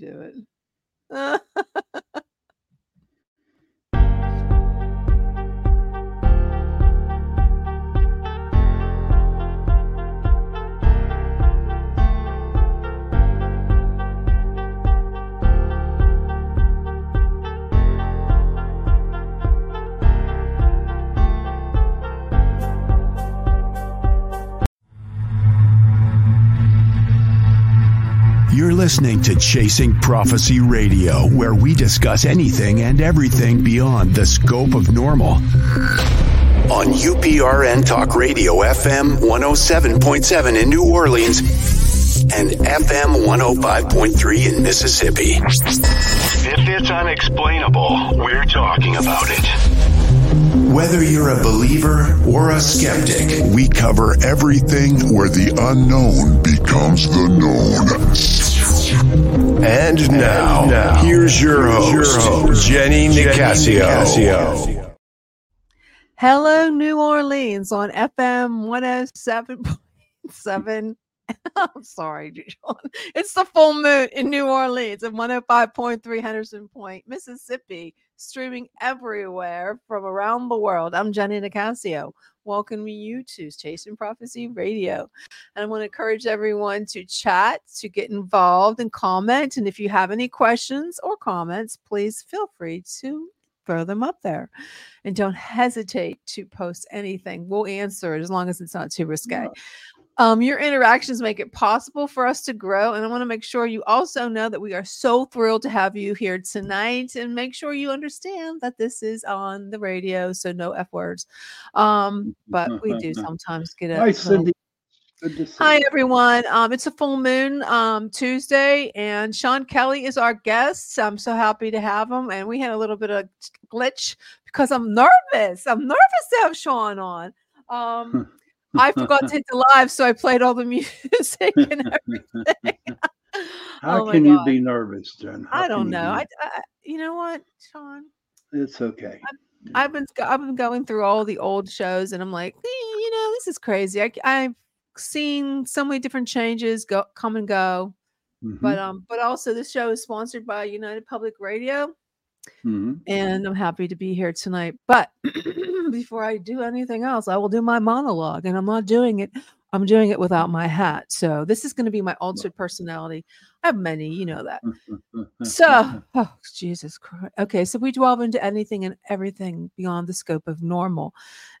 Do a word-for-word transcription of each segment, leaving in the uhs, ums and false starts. do it. You're listening to Chasing Prophecy Radio, where we discuss anything and everything beyond the scope of normal. On U P R N Talk Radio, F M one oh seven point seven in New Orleans and F M one oh five point three in Mississippi. If it's unexplainable, we're talking about it. Whether you're a believer or a skeptic, we cover everything where the unknown becomes the known. And now, and now, here's your host, your host Jenny Nicasio. Hello, New Orleans on F M one oh seven point seven. I'm sorry, John. It's the full moon in New Orleans and one oh five point three Henderson Point, Mississippi, streaming everywhere from around the world. I'm Jenny Nicasio, welcoming you to Chasing Prophecy Radio. And I want to encourage everyone to chat, to get involved and comment. And if you have any questions or comments, please feel free to throw them up there. And don't hesitate to post anything. We'll answer it as long as it's not too risque. No. Um, your interactions make it possible for us to grow. And I want to make sure you also know that we are so thrilled to have you here tonight, and make sure you understand that this is on the radio. So no F words. Um, but we do sometimes get a. Hi, Cindy. Good to see you. Hi, everyone. Um, it's a full moon um, Tuesday, and Sean Kelly is our guest. I'm so happy to have him. And we had a little bit of glitch because I'm nervous. I'm nervous to have Sean on. Um, I forgot to hit the live, so I played all the music and everything. How oh can God. you be nervous, Jen? How I don't know. I, I, you know what, Sean? It's okay. I've, I've been I've been going through all the old shows, and I'm like, eh, you know, this is crazy. I, I've seen so many different changes go come and go, mm-hmm. but um, but also this show is sponsored by United Public Radio, mm-hmm. and I'm happy to be here tonight. But before I do anything else, I will do my monologue, and I'm not doing it. I'm doing it without my hat. So this is going to be my altered personality. I have many, you know that. So, oh, Jesus Christ. Okay. So we delve into anything and everything beyond the scope of normal,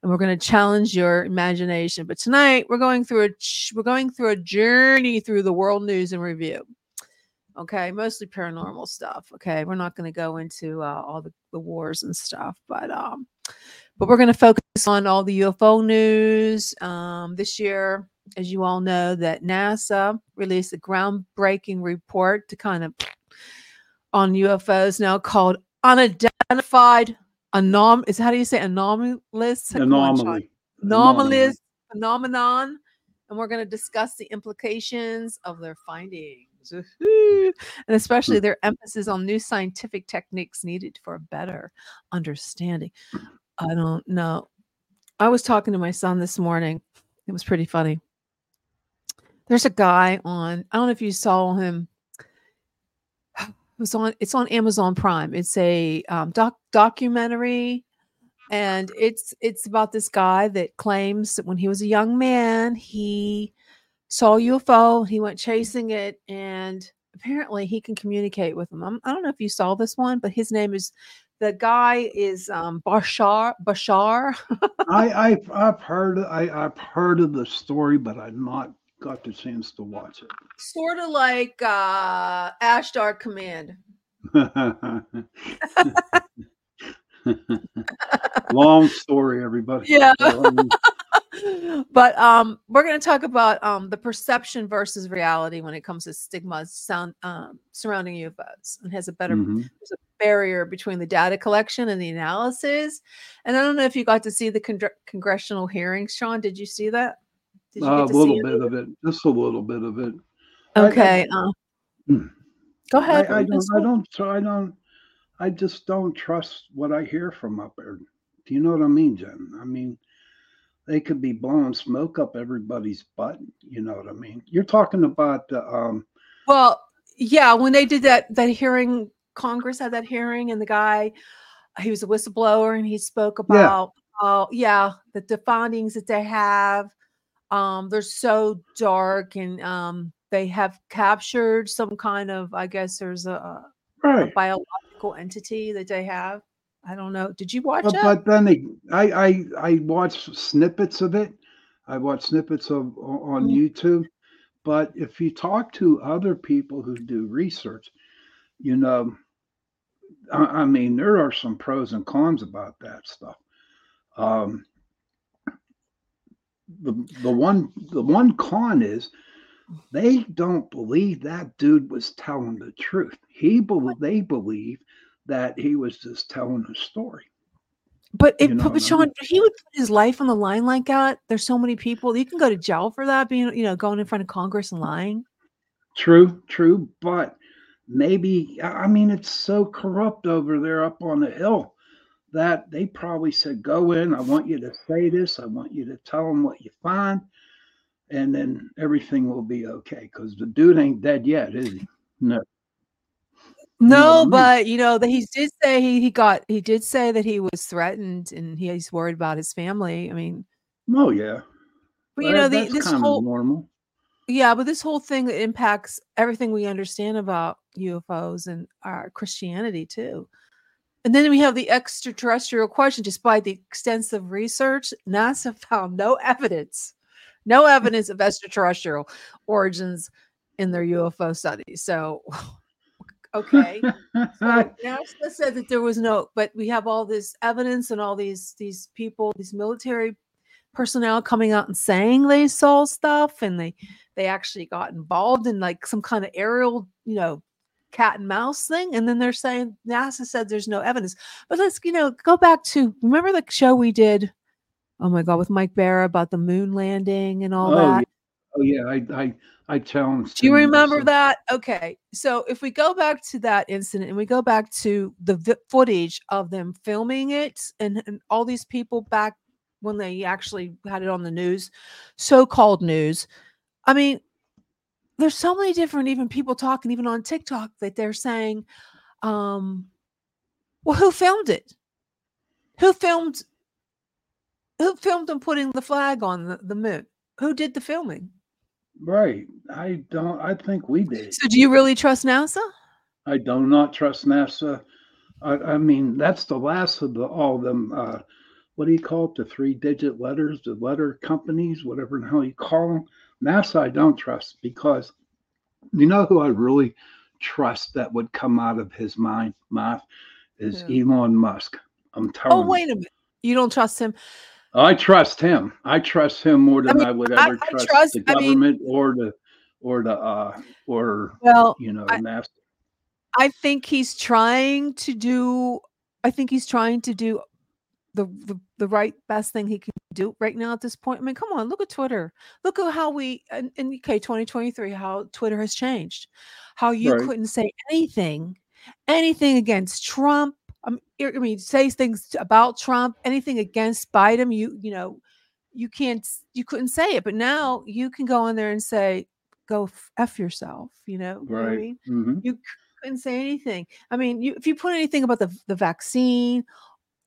and we're going to challenge your imagination. But tonight we're going through a, we're going through a journey through the world news and review. Okay. Mostly paranormal stuff. Okay. We're not going to go into uh, all the, the wars and stuff, but, um, But we're going to focus on all the U F O news. Um, this year, as you all know, that NASA released a groundbreaking report to kind of on U F Os now called unidentified anom. Is how do you say anomalous? Anomaly. Anomalous phenomenon, and we're going to discuss the implications of their findings. And especially their emphasis on new scientific techniques needed for a better understanding. I don't know. I was talking to my son this morning. It was pretty funny. There's a guy on, I don't know if you saw him. It was on, it's on Amazon Prime. It's a um, doc documentary. And it's, it's about this guy that claims that when he was a young man, he saw a U F O. He went chasing it, and apparently he can communicate with them. I'm, I don't know if you saw this one, but his name is, the guy is um, Bashar. Bashar. I, I've, I've heard I, I've heard of the story, but I've not got the chance to watch it. Sort of like uh, Ashtar Command. Long story, everybody. Yeah. But um, we're going to talk about um, the perception versus reality when it comes to stigmas sound, um, surrounding U F Os. It has a better mm-hmm. there's a barrier between the data collection and the analysis. And I don't know if you got to see the con- congressional hearings, Sean. Did you see that? Did you uh, get to a little see bit it? of it. Just a little bit of it. Okay. I, I, uh, go ahead. I, I don't. I don't. I don't. I just don't trust what I hear from up there. Do you know what I mean, Jen? I mean, they could be blowing smoke up everybody's butt. You know what I mean? You're talking about the. Um, well, yeah, when they did that, that hearing, Congress had that hearing, and the guy, he was a whistleblower, and he spoke about, yeah, uh, yeah the, the findings that they have. Um, they're so dark, and um, they have captured some kind of, I guess there's a, right. a biological entity that they have. I don't know. Did you watch well, it? But then they, I, I, I watched snippets of it. I watched snippets of on mm-hmm. YouTube. But if you talk to other people who do research, you know, I, I mean, there are some pros and cons about that stuff. Um, the the one the one con is they don't believe that dude was telling the truth. He be- they believe that he was just telling a story. But it, you know, but Sean, if he would put his life on the line like that, there's so many people. You can go to jail for that, being, you know, going in front of Congress and lying. True, true. But maybe, I mean, it's so corrupt over there up on the hill that they probably said, go in, I want you to say this. I want you to tell them what you find. And then everything will be okay. Because the dude ain't dead yet, is he? No. No, but you know that he did say he, he got he did say that he was threatened and he, he's worried about his family. I mean, oh yeah, but you know the, this whole normal. Yeah, but this whole thing impacts everything we understand about U F Os and our Christianity too. And then we have the extraterrestrial question. Despite the extensive research, NASA found no evidence, no evidence of extraterrestrial origins in their U F O studies. So. Okay, so NASA said that there was no, but we have all this evidence and all these these people, these military personnel coming out and saying they saw stuff, and they they actually got involved in like some kind of aerial, you know, cat and mouse thing. And then they're saying NASA said there's no evidence. But let's, you know, go back to, remember the show we did? Oh my God, with Mike Barr about the moon landing and all oh, that. Yeah. Oh yeah, I I I challenged. Do you remember myself. That? Okay, so if we go back to that incident and we go back to the vi- footage of them filming it and, and all these people back when they actually had it on the news, so-called news. I mean, there's so many different even people talking, even on TikTok, that they're saying, um, "Well, who filmed it? Who filmed? Who filmed them putting the flag on the, the moon? Who did the filming?" Right. I don't, I think we did. So do you really trust NASA? I do not trust NASA. I, I mean, that's the last of the, all of them. Uh, what do you call it? The three digit letters, the letter companies, whatever the hell you call them. NASA, I don't trust, because you know who I really trust that would come out of his mind, mouth is yeah. Elon Musk. I'm telling you. Oh, wait a minute. You don't trust him. I trust him. I trust him more than I, mean, I would ever I, I trust, trust the government I mean, or the or the uh, or well, you know, I, NASA. I think he's trying to do. I think he's trying to do the, the the right best thing he can do right now at this point. I mean, come on, look at Twitter. Look at how we in, in U K twenty twenty-three how Twitter has changed. How you right. couldn't say anything, anything against Trump. I mean, say things about Trump, anything against Biden, you you know, you can't, you couldn't say it. But now you can go in there and say, go F yourself, you know. Right. You know what I mean? Mm-hmm. You couldn't say anything. I mean, you, if you put anything about the, the vaccine,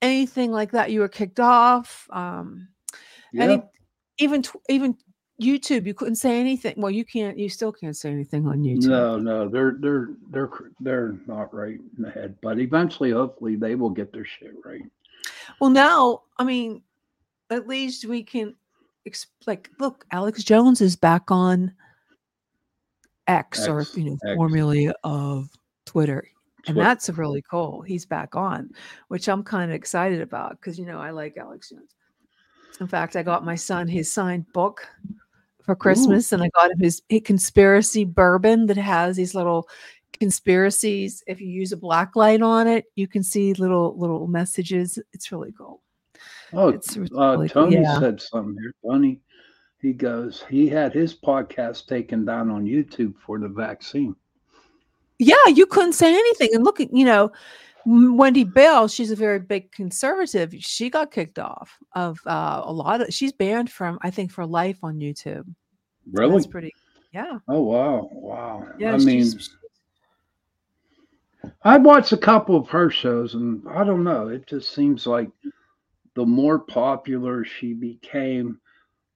anything like that, you were kicked off. Um, yeah. any, even even YouTube, you couldn't say anything. Well, you can't, you still can't say anything on YouTube. No, no, they're they're they're they're not right in the head, but eventually, hopefully, they will get their shit right. Well, now, I mean, at least we can, exp- like, look, Alex Jones is back on X, X or you know, X. formerly of Twitter, and Twitter. That's really cool. He's back on, which I'm kind of excited about because you know I like Alex Jones. In fact, I got my son his signed book for Christmas. Ooh. And I got him his, his conspiracy bourbon that has these little conspiracies. If you use a black light on it, you can see little little messages. It's really cool. Oh, it's really uh, Tony yeah. said something here. Tony, he goes, he had his podcast taken down on YouTube for the vaccine. Yeah, you couldn't say anything. And look, you know, Wendy Bell, she's a very big conservative. She got kicked off of uh, a lot of, she's banned from, I think, for life on YouTube. Really? That's pretty, yeah. Oh, wow. Wow. Yeah, I mean, I've watched a couple of her shows, and I don't know. It just seems like the more popular she became,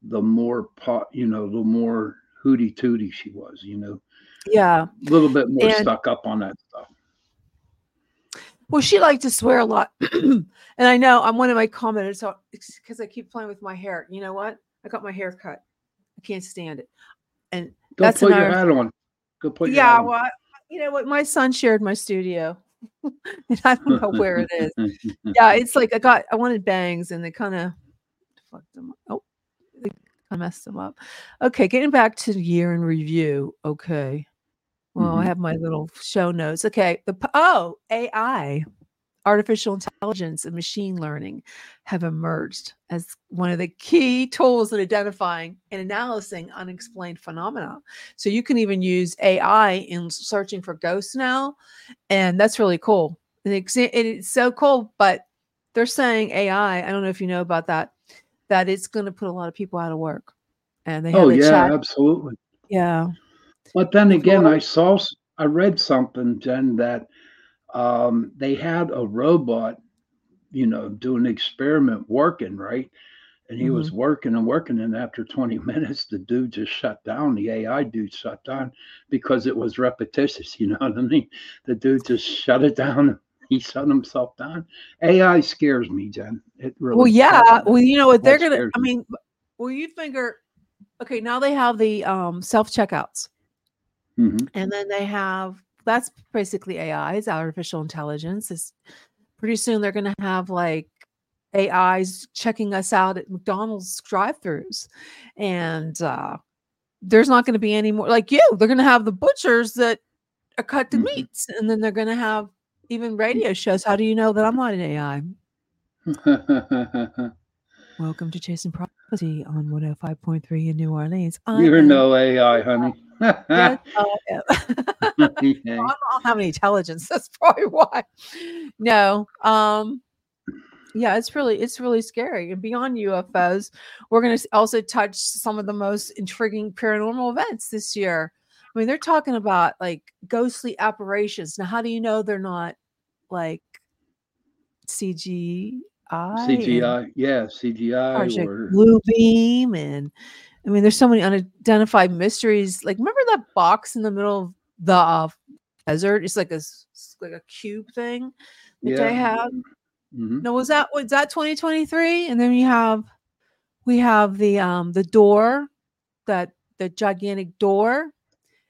the more pop, you know, the more hooty tooty she was, you know. Yeah. A little bit more and, stuck up on that stuff. Well, she liked to swear a lot. And I know I'm one of my commenters, so because I keep playing with my hair. You know what? I got my hair cut. I can't stand it. And Go that's put an your hat on. Go put your yeah, hat on. Well, you know what? My son shared my studio. And I don't know where it is. Yeah, it's like I got I wanted bangs and they kind of fucked them up. Oh, they kind of messed them up. Okay, getting back to the year in review. Okay. Well, mm-hmm. I have my little show notes. Okay. The oh, A I, artificial intelligence and machine learning have emerged as one of the key tools in identifying and analyzing unexplained phenomena. So you can even use A I in searching for ghosts now. And that's really cool. And it's so cool, but they're saying A I, I don't know if you know about that, that it's going to put a lot of people out of work. And they have oh, a yeah, chat. Absolutely. Yeah. But then again, I saw, I read something, Jen, that um, they had a robot, you know, do an experiment working, right? And he mm-hmm. was working and working. And after twenty minutes, the dude just shut down. The A I dude shut down because it was repetitious. You know what I mean? The dude just shut it down. He shut himself down. A I scares me, Jen. It really. Well, yeah. Well, you know what? They're going to, I mean, well, you figure, okay, now they have the um, self-checkouts. Mm-hmm. And then they have, that's basically A I, it's artificial intelligence. It's, pretty soon they're going to have like A Is checking us out at McDonald's drive-thrus. And uh, there's not going to be any more, like you, they're going to have the butchers that are cut the mm-hmm. meats. And then they're going to have even radio shows. How do you know that I'm not an A I? Welcome to Chasing Prophecy on one oh five point three in New Orleans. I You're no A I, honey. Yes, I am. Well, I don't have any intelligence. That's probably why. No. Um, yeah, it's really, it's really scary. And beyond U F Os, we're going to also touch some of the most intriguing paranormal events this year. I mean, they're talking about like ghostly apparitions. Now, how do you know they're not like C G I? C G I, yeah, C G I Project or Blue Beam, and I mean, there's so many unidentified mysteries. Like, remember that box in the middle of the uh, desert? It's like a like a cube thing that yeah. they have. Mm-hmm. No, was that was that twenty twenty-three? And then we have we have the um the door that the gigantic door.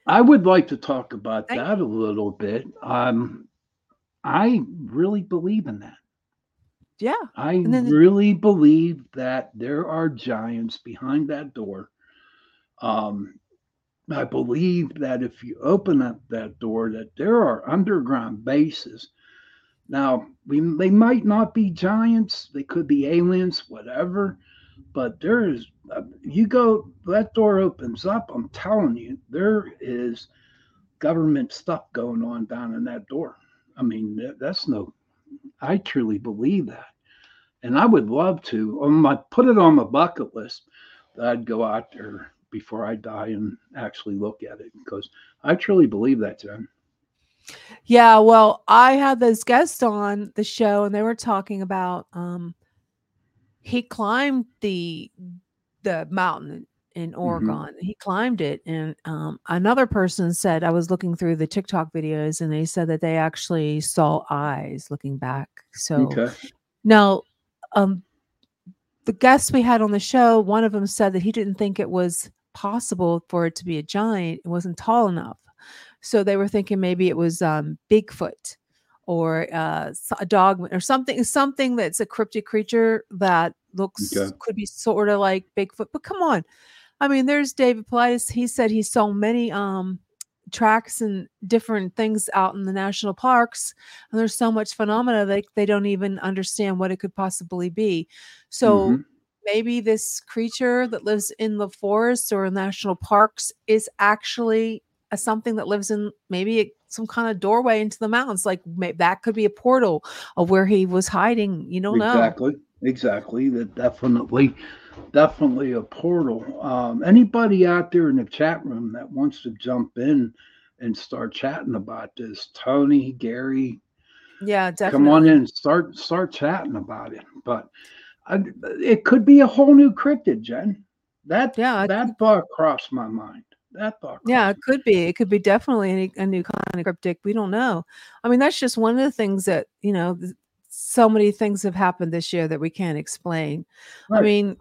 I would like to talk about I, that a little bit. Um, I really believe in that. Yeah, I then, really believe that there are giants behind that door. Um, I believe that if you open up that door, that there are underground bases. Now, we, they might not be giants. They could be aliens, whatever. But there is, uh, you go, that door opens up. I'm telling you, there is government stuff going on down in that door. I mean, that, that's no... I truly believe that. And I would love to on my put it on my bucket list that I'd go out there before I die and actually look at it, because I truly believe that, Jen. Yeah, well, I had this guest on the show and they were talking about um he climbed the the mountain in Oregon. Mm-hmm. He climbed it. And um, another person said, I was looking through the TikTok videos and they said that they actually saw eyes looking back. So okay. now um, the guests we had on the show, one of them said that he didn't think it was possible for it to be a giant. It wasn't tall enough. So they were thinking maybe it was um, Bigfoot or uh, a dog or something, something that's a cryptic creature that looks, okay. could be sort of like Bigfoot, but come on. I mean, there's David Paulides. He said he saw many um, tracks and different things out in the national parks. And there's so much phenomena that they don't even understand what it could possibly be. So mm-hmm. maybe this creature that lives in the forest or in national parks is actually a, something that lives in maybe a, some kind of doorway into the mountains. Like maybe that could be a portal of where he was hiding. You don't exactly. know. Exactly. That definitely, definitely a portal. Um, anybody out there in the chat room that wants to jump in and start chatting about this. Tony, Gary, yeah, definitely. Come on in and start start chatting about it. But I, it could be a whole new cryptid, Jen. That yeah, that it, thought crossed my mind. That thought. Yeah, it could be. It could be definitely a, a new kind of cryptic. We don't know. I mean, that's just one of the things that, you know, so many things have happened this year that we can't explain. Right. I mean,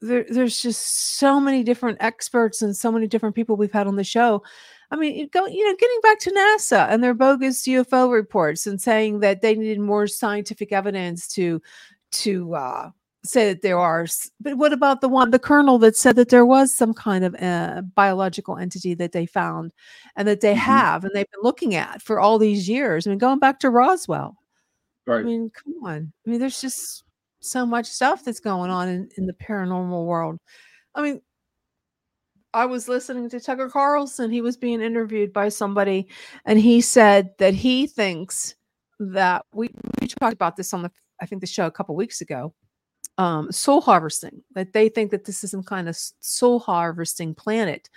there, there's just so many different experts and so many different people we've had on the show. I mean, you go, you know, getting back to NASA and their bogus U F O reports and saying that they needed more scientific evidence to, to, uh, say that there are, but what about the one, the colonel that said that there was some kind of uh, biological entity that they found and that they mm-hmm. have, and they've been looking at for all these years. I mean, going back to Roswell, right. I mean, come on. I mean, there's just so much stuff that's going on in, in the paranormal world. I mean, I was listening to Tucker Carlson. He was being interviewed by somebody, and he said that he thinks that we, we talked about this on the, I think the show a couple weeks ago. Um, soul harvesting, that they think that this is some kind of soul harvesting planet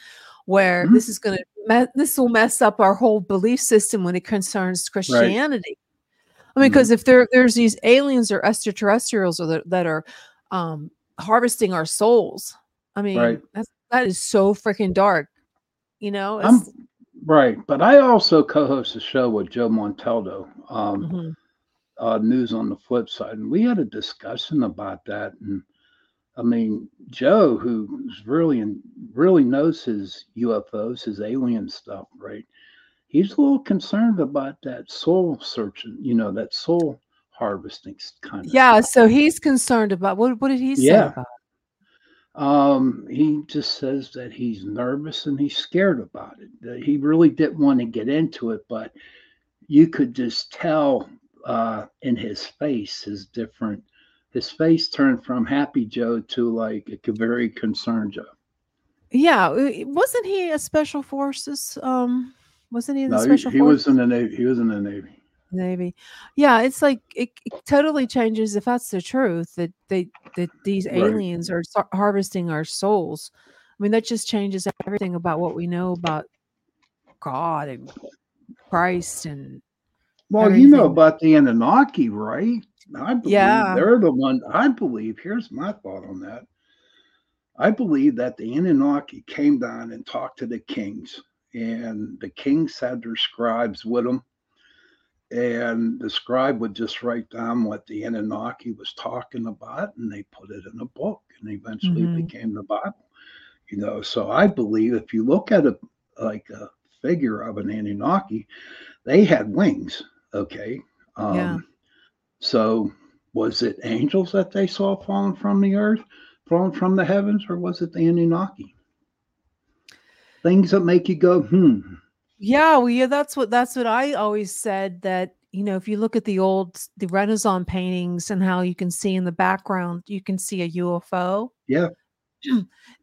where mm-hmm. this is going to, me- this will mess up our whole belief system when it concerns Christianity. Right. I mean, because mm-hmm. if there there's these aliens or extraterrestrials or the, that are um, harvesting our souls, I mean, right. that's, that is so freaking dark, you know? I'm, right. But I also co-host a show with Joe Montaldo. Um mm-hmm. Uh, news on the Flipside, and we had a discussion about that. And I mean, Joe, who's really in, really knows his U F Os, his alien stuff, right? He's a little concerned about that soul searching, you know, that soul harvesting kind of. Yeah, stuff. So he's concerned about what? What did he say yeah. about it? Um, he just says that he's nervous and he's scared about it. That he really didn't want to get into it, but you could just tell. Uh, in his face, his different, his face turned from happy Joe to like a very concerned Joe. Yeah, wasn't he a special forces? Um, wasn't he in the no, special he, he forces? was in the Navy. He was in the Navy. Navy, yeah. It's like it, it totally changes if that's the truth that they that these aliens right. are harvesting our souls. I mean, that just changes everything about what we know about God and Christ and. Well, everything. You know about the Anunnaki, right? I believe yeah. they're the one. I believe, here's my thought on that. I believe that the Anunnaki came down and talked to the kings, and the kings had their scribes with them, and the scribe would just write down what the Anunnaki was talking about, and they put it in a book, and eventually mm-hmm. became the Bible. You know, so I believe if you look at a like a figure of an Anunnaki, they had wings. Okay. Um, yeah. So was it angels that they saw falling from the earth, falling from the heavens, or was it the Anunnaki? Things that make you go, hmm. Yeah. Well, yeah, that's what, that's what I always said, that, you know, if you look at the old, the Renaissance paintings and how you can see in the background, you can see a U F O. Yeah.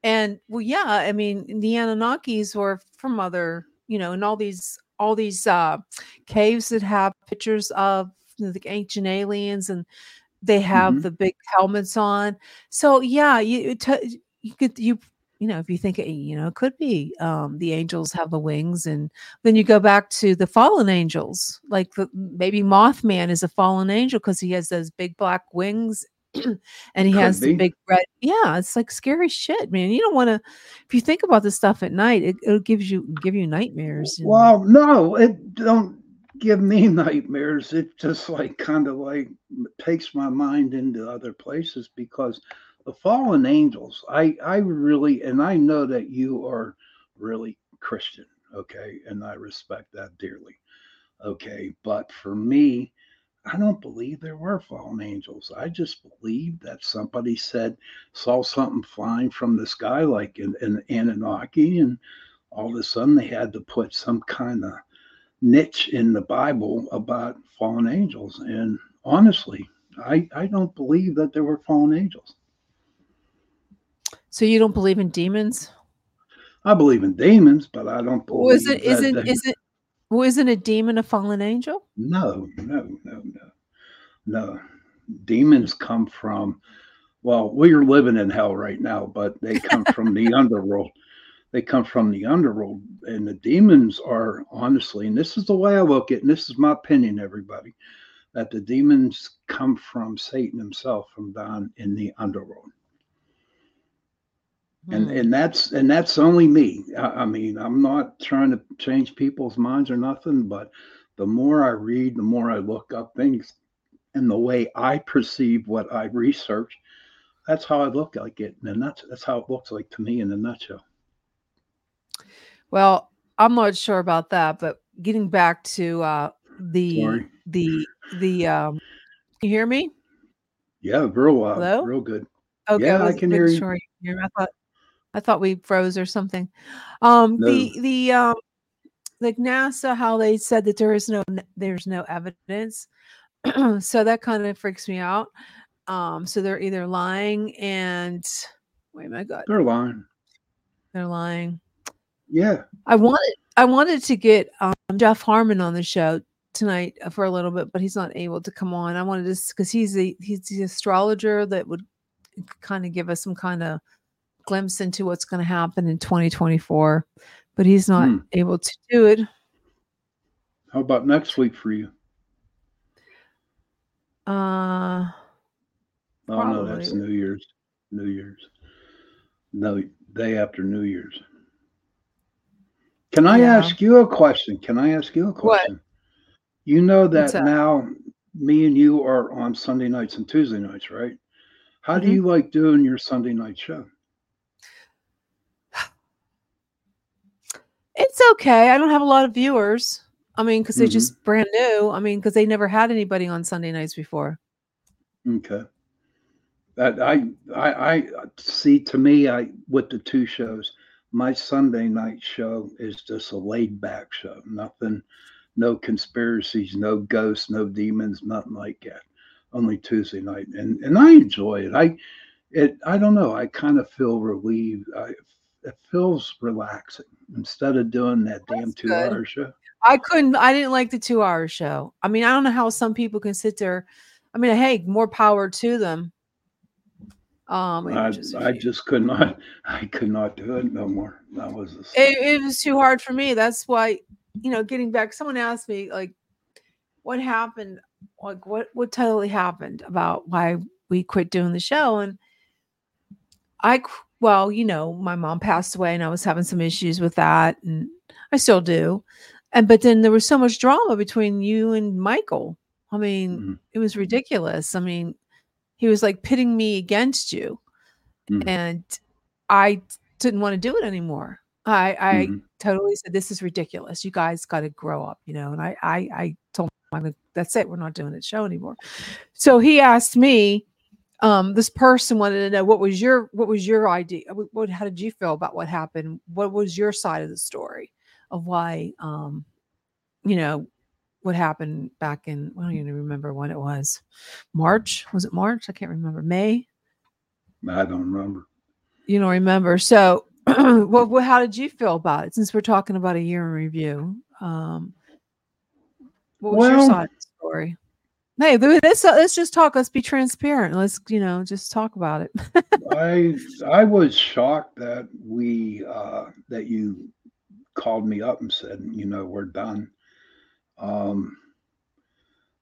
And well, yeah, I mean, the Anunnakis were from other, you know, and all these, all these uh, caves that have pictures of the ancient aliens, and they have mm-hmm. the big helmets on. So yeah, you t- you could you you know if you think it, you know it could be um, the angels have the wings, and then you go back to the fallen angels, like the, maybe Mothman is a fallen angel because he has those big black wings. And he could has be. The big red. Yeah, it's like scary shit, man. You don't want to. If you think about this stuff at night, it, it'll give you give you nightmares. You well, know? No, it don't give me nightmares. It just like kind of like takes my mind into other places, because the fallen angels. I I really, and I know that you are really Christian, okay, and I respect that dearly, okay. But for me, I don't believe there were fallen angels. I just believe that somebody said, saw something flying from the sky, like an, an Anunnaki, and all of a sudden they had to put some kind of niche in the Bible about fallen angels. And honestly, I, I don't believe that there were fallen angels. So you don't believe in demons? I believe in demons, but I don't believe. Well, is it, that isn't, they- is it? Well, isn't a demon a fallen angel? No, no, no, no, no. Demons come from, well, we're living in hell right now, but they come from the underworld. They come from the underworld, and the demons are, honestly, and this is the way I look at it, and this is my opinion, everybody, that the demons come from Satan himself, from down in the underworld. Mm. And and that's and that's only me. I, I mean, I'm not trying to change people's minds or nothing, but the more I read, the more I look up things, and the way I perceive what I research, that's how I look like it. And that's, that's how it looks like to me in a nutshell. Well, I'm not sure about that, but getting back to uh, the, Sorry. the, the, um, can you hear me? Yeah, real loud. Hello? Real good. Okay, yeah, I, I can hear you. Sure you hear. I thought, I thought we froze or something. Um, no. The, the, um, like NASA, how they said that there is no, there's no evidence. So that kind of freaks me out. Um, so they're either lying and wait, my God, they're lying. They're lying. Yeah. I wanted, I wanted to get, um, Jeff Harmon on the show tonight for a little bit, but he's not able to come on. I wanted to, cause he's the, he's the astrologer that would kind of give us some kind of glimpse into what's going to happen in twenty twenty-four, but he's not hmm. able to do it. How about next week for you? Uh, oh probably. No, that's New Year's, New Year's, no day after New Year's. Can I yeah. ask you a question? Can I ask you a question? What? You know that now me and you are on Sunday nights and Tuesday nights, right? How mm-hmm. do you like doing your Sunday night show? It's okay. I don't have a lot of viewers. I mean, because they're mm-hmm. just brand new. I mean, because they never had anybody on Sunday nights before. Okay. That I, I, I see. To me, I with the two shows, my Sunday night show is just a laid back show. Nothing, no conspiracies, no ghosts, no demons, nothing like that. Only Tuesday night, and and I enjoy it. I, it. I don't know. I kind of feel relieved. I, it feels relaxing instead of doing that That's damn two good. hour show. I couldn't, I didn't like the two hour show. I mean, I don't know how some people can sit there. I mean, hey, more power to them. Um, I, just, I just could not, I could not do it no more. That was, it, it was too hard for me. That's why, you know, getting back, someone asked me like, what happened? Like what, what totally happened about why we quit doing the show. And I, well, you know, my mom passed away and I was having some issues with that and I still do. And, but then there was so much drama between you and Michael. I mean, mm-hmm. it was ridiculous. I mean, he was like pitting me against you mm-hmm. and I didn't want to do it anymore. I, I mm-hmm. totally said, this is ridiculous. You guys got to grow up, you know? And I, I, I told him, that's it. We're not doing this show anymore. So he asked me, um, this person wanted to know, what was your, what was your idea? What, how did you feel about what happened? What was your side of the story? Of why, um, you know, what happened back in, I don't even remember when it was. March? Was it March? I can't remember. May? I don't remember. You don't remember. So well, how did you feel about it? Since we're talking about a year in review, um, what was well, your side of the story? Hey, let's, let's just talk. Let's be transparent. Let's, you know, just talk about it. I I was shocked that we, uh, that you called me up and said, you know, we're done. Um,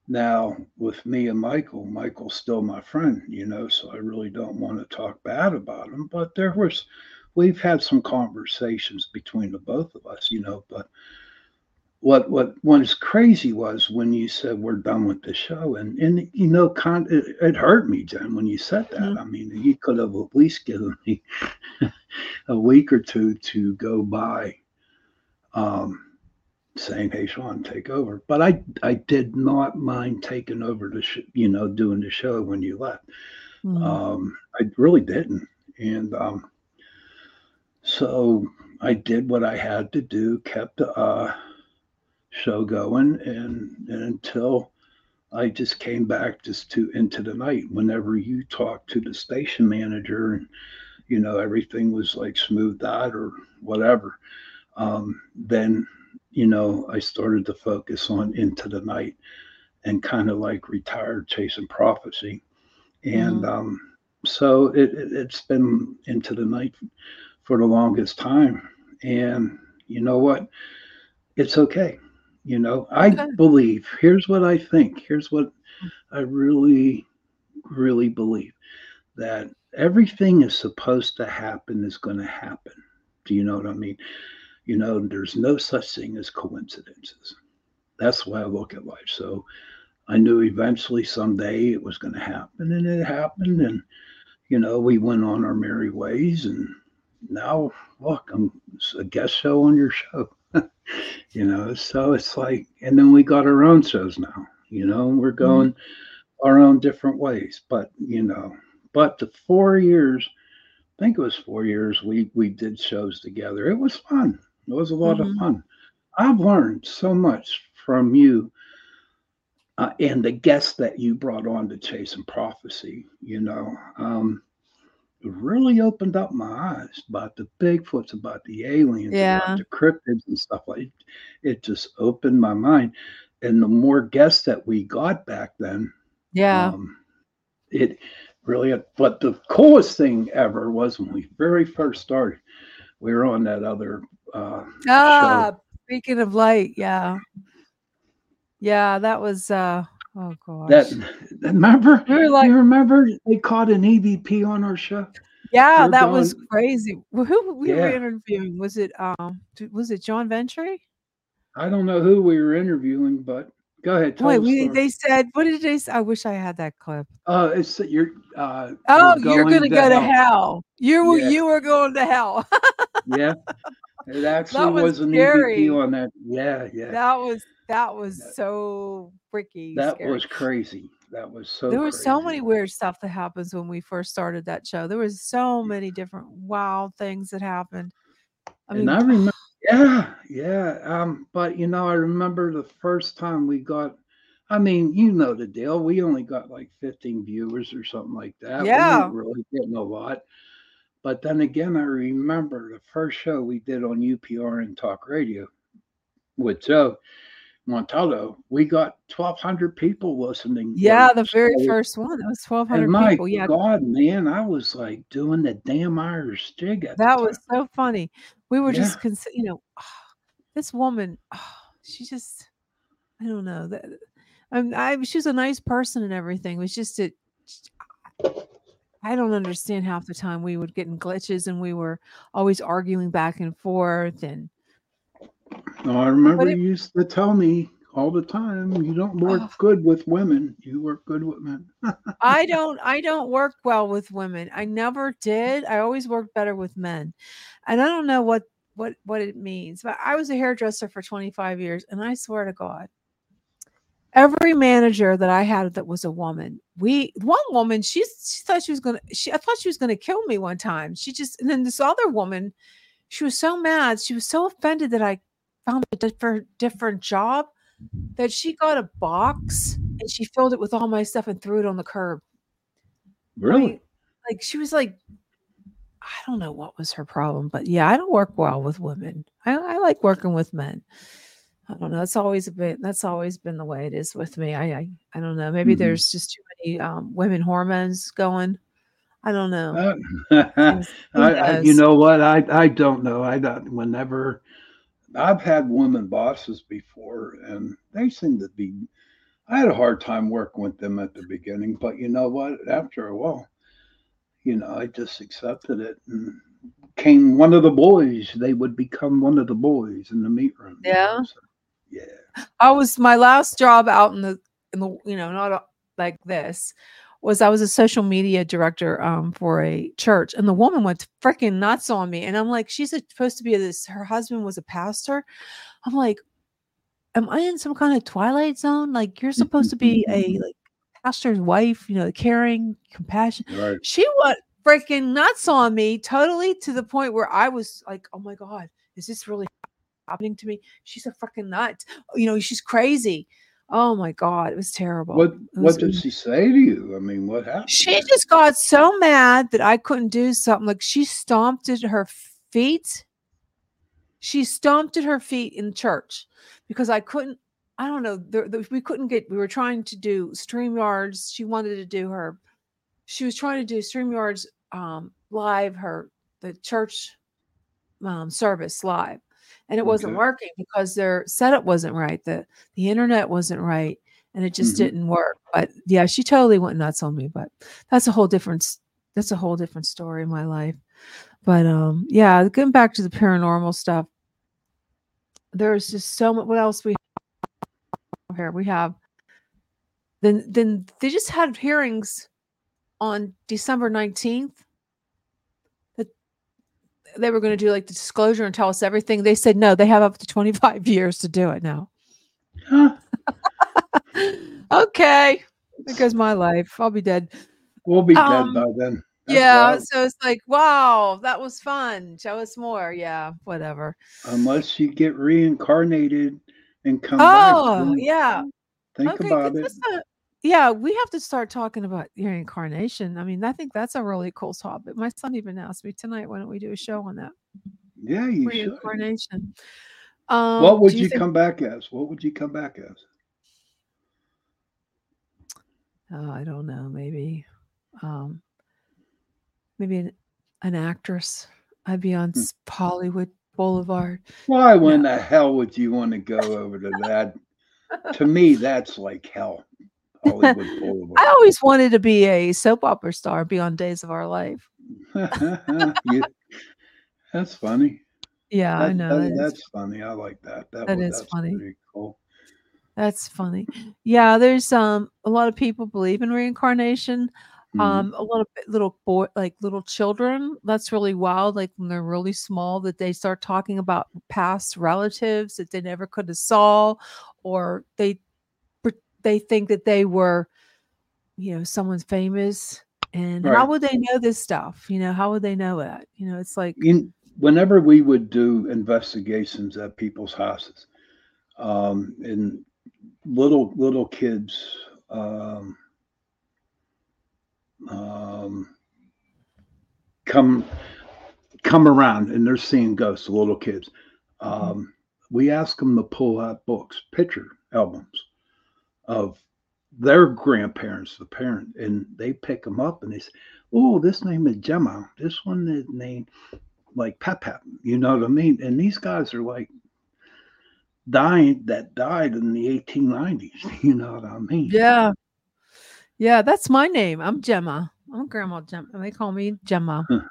now with me and Michael, Michael's still my friend, you know, so I really don't want to talk bad about him, but there was, we've had some conversations between the both of us, you know, but what, what, what is crazy was when you said we're done with the show and, and, you know, con- it, it hurt me, Jen, when you said that. Mm-hmm. I mean, you could have at least given me a week or two to go by. Um, saying, hey, Sean, take over. But I, I did not mind taking over the, sh- you know, doing the show when you left. Mm. Um, I really didn't. And um, so I did what I had to do, kept the uh, show going. And, and until I just came back just to Into the Night, whenever you talked to the station manager and, you know, everything was like smoothed out or whatever. Um, then, you know, I started to focus on Into the Night and kind of like retired Chasing Prophecy. And mm-hmm. um, so it, it, it's been Into the Night for the longest time. And you know what? It's okay. You know, I okay. believe, here's what I think. Here's what I really, really believe, that everything is supposed to happen is going to happen. Do you know what I mean? You know, there's no such thing as coincidences. That's the way I look at life. So I knew eventually someday it was going to happen, and it happened. And, you know, we went on our merry ways, and now, look, I'm a guest show on your show. You know, so it's like, and then we got our own shows now, you know, we're going mm-hmm. our own different ways. But, you know, but the four years, I think it was four years, we, we did shows together. It was fun. It was a lot mm-hmm. of fun. I've learned so much from you uh, and the guests that you brought on to Chasing Prophecy, you know. Um, it really opened up my eyes about the Bigfoots, about the aliens, yeah. about the cryptids and stuff like that. It just opened my mind. And the more guests that we got back then, yeah, um, it really, but the coolest thing ever was when we very first started, we were on that other uh, ah, show. Speaking of light, yeah. Yeah, that was... Uh... Oh gosh! That, remember, we were like, you remember they caught an E V P on our show. Yeah, we that going, was crazy. Who we yeah. were interviewing? Was it um? Was it John Venturi? I don't know who we were interviewing, but go ahead. Tell Wait, we, they said, what did they say? I wish I had that clip. Uh, it's you're. Uh, oh, you're, you're going to go to hell. hell. You yeah. you were going to hell. Yeah, it actually that was, was an scary. E V P on that. Yeah, yeah. That was. That was that, so freaky. That scary. was crazy. That was so There was crazy. so many weird stuff that happens when we first started that show. There was so yeah. many different wild things that happened. I mean, and I remember, yeah, yeah. Um, but, you know, I remember the first time we got, I mean, you know the deal. We only got like fifteen viewers or something like that. Yeah. We weren't really getting a lot. But then again, I remember the first show we did on U P R N Talk Radio with Joe Montaldo, we got twelve hundred people listening. Yeah, the very so, first one. It was twelve hundred my people. Yeah, God, man, I was like doing the damn Irish jig. At that was so funny. We were yeah. just, cons- you know, oh, this woman, oh, she just, I don't know. That, I mean, I, she was a nice person and everything. It was just, it, I don't understand half the time we would get in glitches and we were always arguing back and forth and, No, I remember it, you used to tell me all the time, you don't work uh, good with women. You work good with men. I don't, I don't work well with women. I never did. I always worked better with men. And I don't know what, what, what it means, but I was a hairdresser for twenty-five years. And I swear to God, every manager that I had that was a woman, we, one woman, she, she thought she was going to, she, I thought she was going to kill me one time. She just, and then this other woman, she was so mad. She was so offended that I found a different different job that she got a box and she filled it with all my stuff and threw it on the curb. Really? Like, like she was like, I don't know what was her problem, but yeah, I don't work well with women. I, I like working with men. I don't know. That's always a bit, that's always been the way it is with me. I, I, I don't know. Maybe mm-hmm. there's just too many um, women hormones going. I don't know. Uh, I, I, you know what? I, I don't know. I don't, whenever I've had women bosses before and they seem to be, I had a hard time working with them at the beginning, but you know what? After a while, you know, I just accepted it and came one of the boys. They would become one of the boys in the meat room. Yeah. You know, so, yeah. I was, my last job out in the, in the, you know, not like this. Was I was a social media director um, for a church, and the woman went freaking nuts on me. And I'm like, she's supposed to be this. Her husband was a pastor. I'm like, am I in some kind of Twilight Zone? Like, you're supposed to be a like pastor's wife, you know, caring, compassionate. Right. She went freaking nuts on me, totally to the point where I was like, oh my God, is this really happening to me? She's a freaking nut. You know, she's crazy. Oh my God, it was terrible. What was, what did she say to you? I mean, what happened? She just got so mad that I couldn't do something. Like she stomped at her feet. She stomped at her feet in church because I couldn't, I don't know, there, there, we couldn't get, we were trying to do StreamYards. She wanted to do her, she was trying to do StreamYards um, live, her, the church um, service live, and it okay. wasn't working because their setup wasn't right. The, the internet wasn't right, and it just mm-hmm. didn't work. But yeah, she totally went nuts on me, but that's a whole different, that's a whole different story in my life. But um, yeah, getting back to the paranormal stuff, there's just so much. What else we have here? We have, then, then they just had hearings on December nineteenth. They were going to do like the disclosure and tell us everything. They said no, they have up to twenty-five years to do it now. Huh. Okay. Because my life, I'll be dead. We'll be um, dead by then. That's yeah. Wild. So it's like, wow, that was fun. Show us more. Yeah. Whatever. Unless you get reincarnated and come oh, back. Oh, yeah. Think okay, about it. A, yeah. We have to start talking about reincarnation. I mean, I think that's a really cool topic. My son even asked me tonight, why don't we do a show on that? Yeah. You reincarnation. Should. Um, what would you, you think- come back as? What would you come back as? Oh, I don't know. Maybe. Um, Maybe an, an actress. I'd be on Hollywood Boulevard. Why no. When the hell would you want to go over to that? To me, that's like hell. Hollywood Boulevard. I always wanted to be a soap opera star, be on Days of Our Life. Yeah. That's funny. Yeah, that, I know. That, that that's is, funny. I like that. That, that was, is that's funny. Pretty cool. That's funny. Yeah, there's um a lot of people believe in reincarnation. Um, a lot of little boy, like little children. That's really wild. Like when they're really small, that they start talking about past relatives that they never could have saw, or they they think that they were, you know, someone famous. And right. How would they know this stuff? You know, how would they know that? You know, it's like In, whenever we would do investigations at people's houses, um, and little little kids. Um, Um, come, come around, and they're seeing ghosts, little kids. Um, we ask them to pull out books, picture albums of their grandparents, the parent, and they pick them up and they say, "Oh, this name is Gemma. This one is named like Pep-Pep." You know what I mean? And these guys are like dying that died in the eighteen nineties. You know what I mean? Yeah. Yeah, that's my name. I'm Gemma. I'm Grandma Gemma. They call me Gemma. Huh.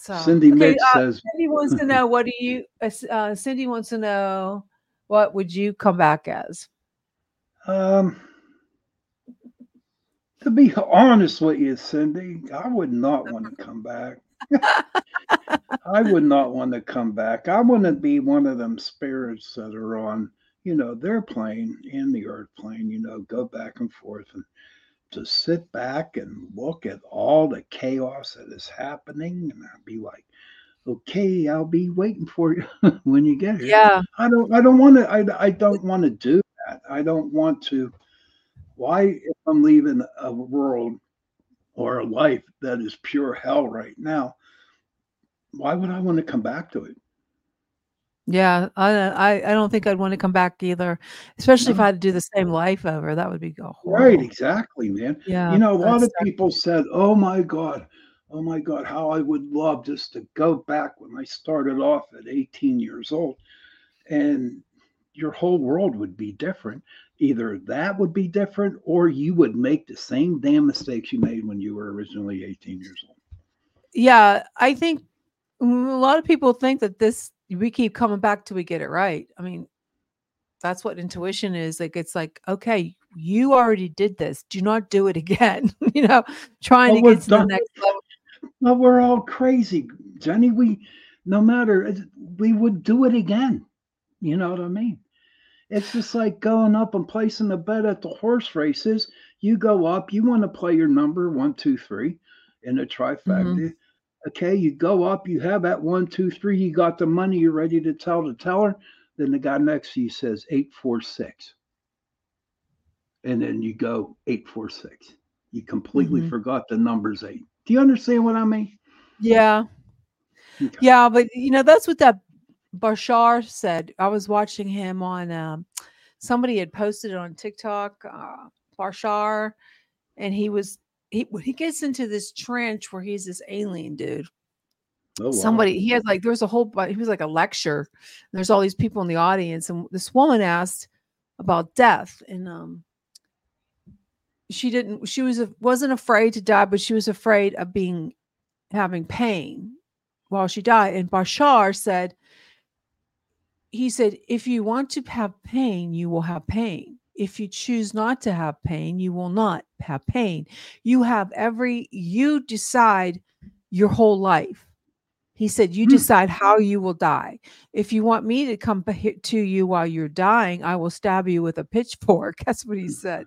So, Cindy okay, uh, says. Cindy wants to know what do you? Uh, Cindy wants to know what would you come back as? Um, to be honest with you, Cindy, I would not want to come back. I would not want to come back. I want to be one of them spirits that are on, you know, their plane and the earth plane, you know, go back and forth and to sit back and look at all the chaos that is happening. And I'd be like, okay, I'll be waiting for you when you get here. Yeah. I don't, I don't want to, I, I don't want to do that. I don't want to, why, if I'm leaving a world or a life that is pure hell right now, why would I want to come back to it? Yeah, I, I I don't think I'd want to come back either, especially no. if I had to do the same life over. That would be horrible. Right, exactly, man. Yeah, you know, a lot of definitely. people said, "Oh my God, oh my God, how I would love just to go back when I started off at eighteen years old," and your whole world would be different. Either that would be different, or you would make the same damn mistakes you made when you were originally eighteen years old. Yeah, I think a lot of people think that this. We keep coming back till we get it right. I mean, that's what intuition is. Like, it's like, okay, you already did this. Do not do it again. You know, trying well, to get to done. the next level. Well, we're all crazy, Jenny. We, no matter, we would do it again. You know what I mean? It's just like going up and placing a bet at the horse races. You go up, you want to play your number one, two, three in a trifecta. Mm-hmm. Okay, you go up, you have that one, two, three, you got the money, you're ready to tell the teller. Then the guy next to you says eight, four, six. And then you go eight, four, six. You completely mm-hmm. forgot the number's eight. Do you understand what I mean? Yeah. Okay. Yeah, but you know, that's what that Bashar said. I was watching him on, um, somebody had posted it on TikTok, uh, Bashar, and he was, He he gets into this trench where he's this alien dude, Oh, wow. Somebody, he had like, there was a whole, he was like a lecture. There's all these people in the audience. And this woman asked about death. And um, she didn't, she was, wasn't afraid to die, but she was afraid of being, having pain while she died. And Bashar said, he said, if you want to have pain, you will have pain. If you choose not to have pain, you will not have pain. You have every, you decide your whole life. He said, you decide how you will die. If you want me to come to you while you're dying, I will stab you with a pitchfork. That's what he said.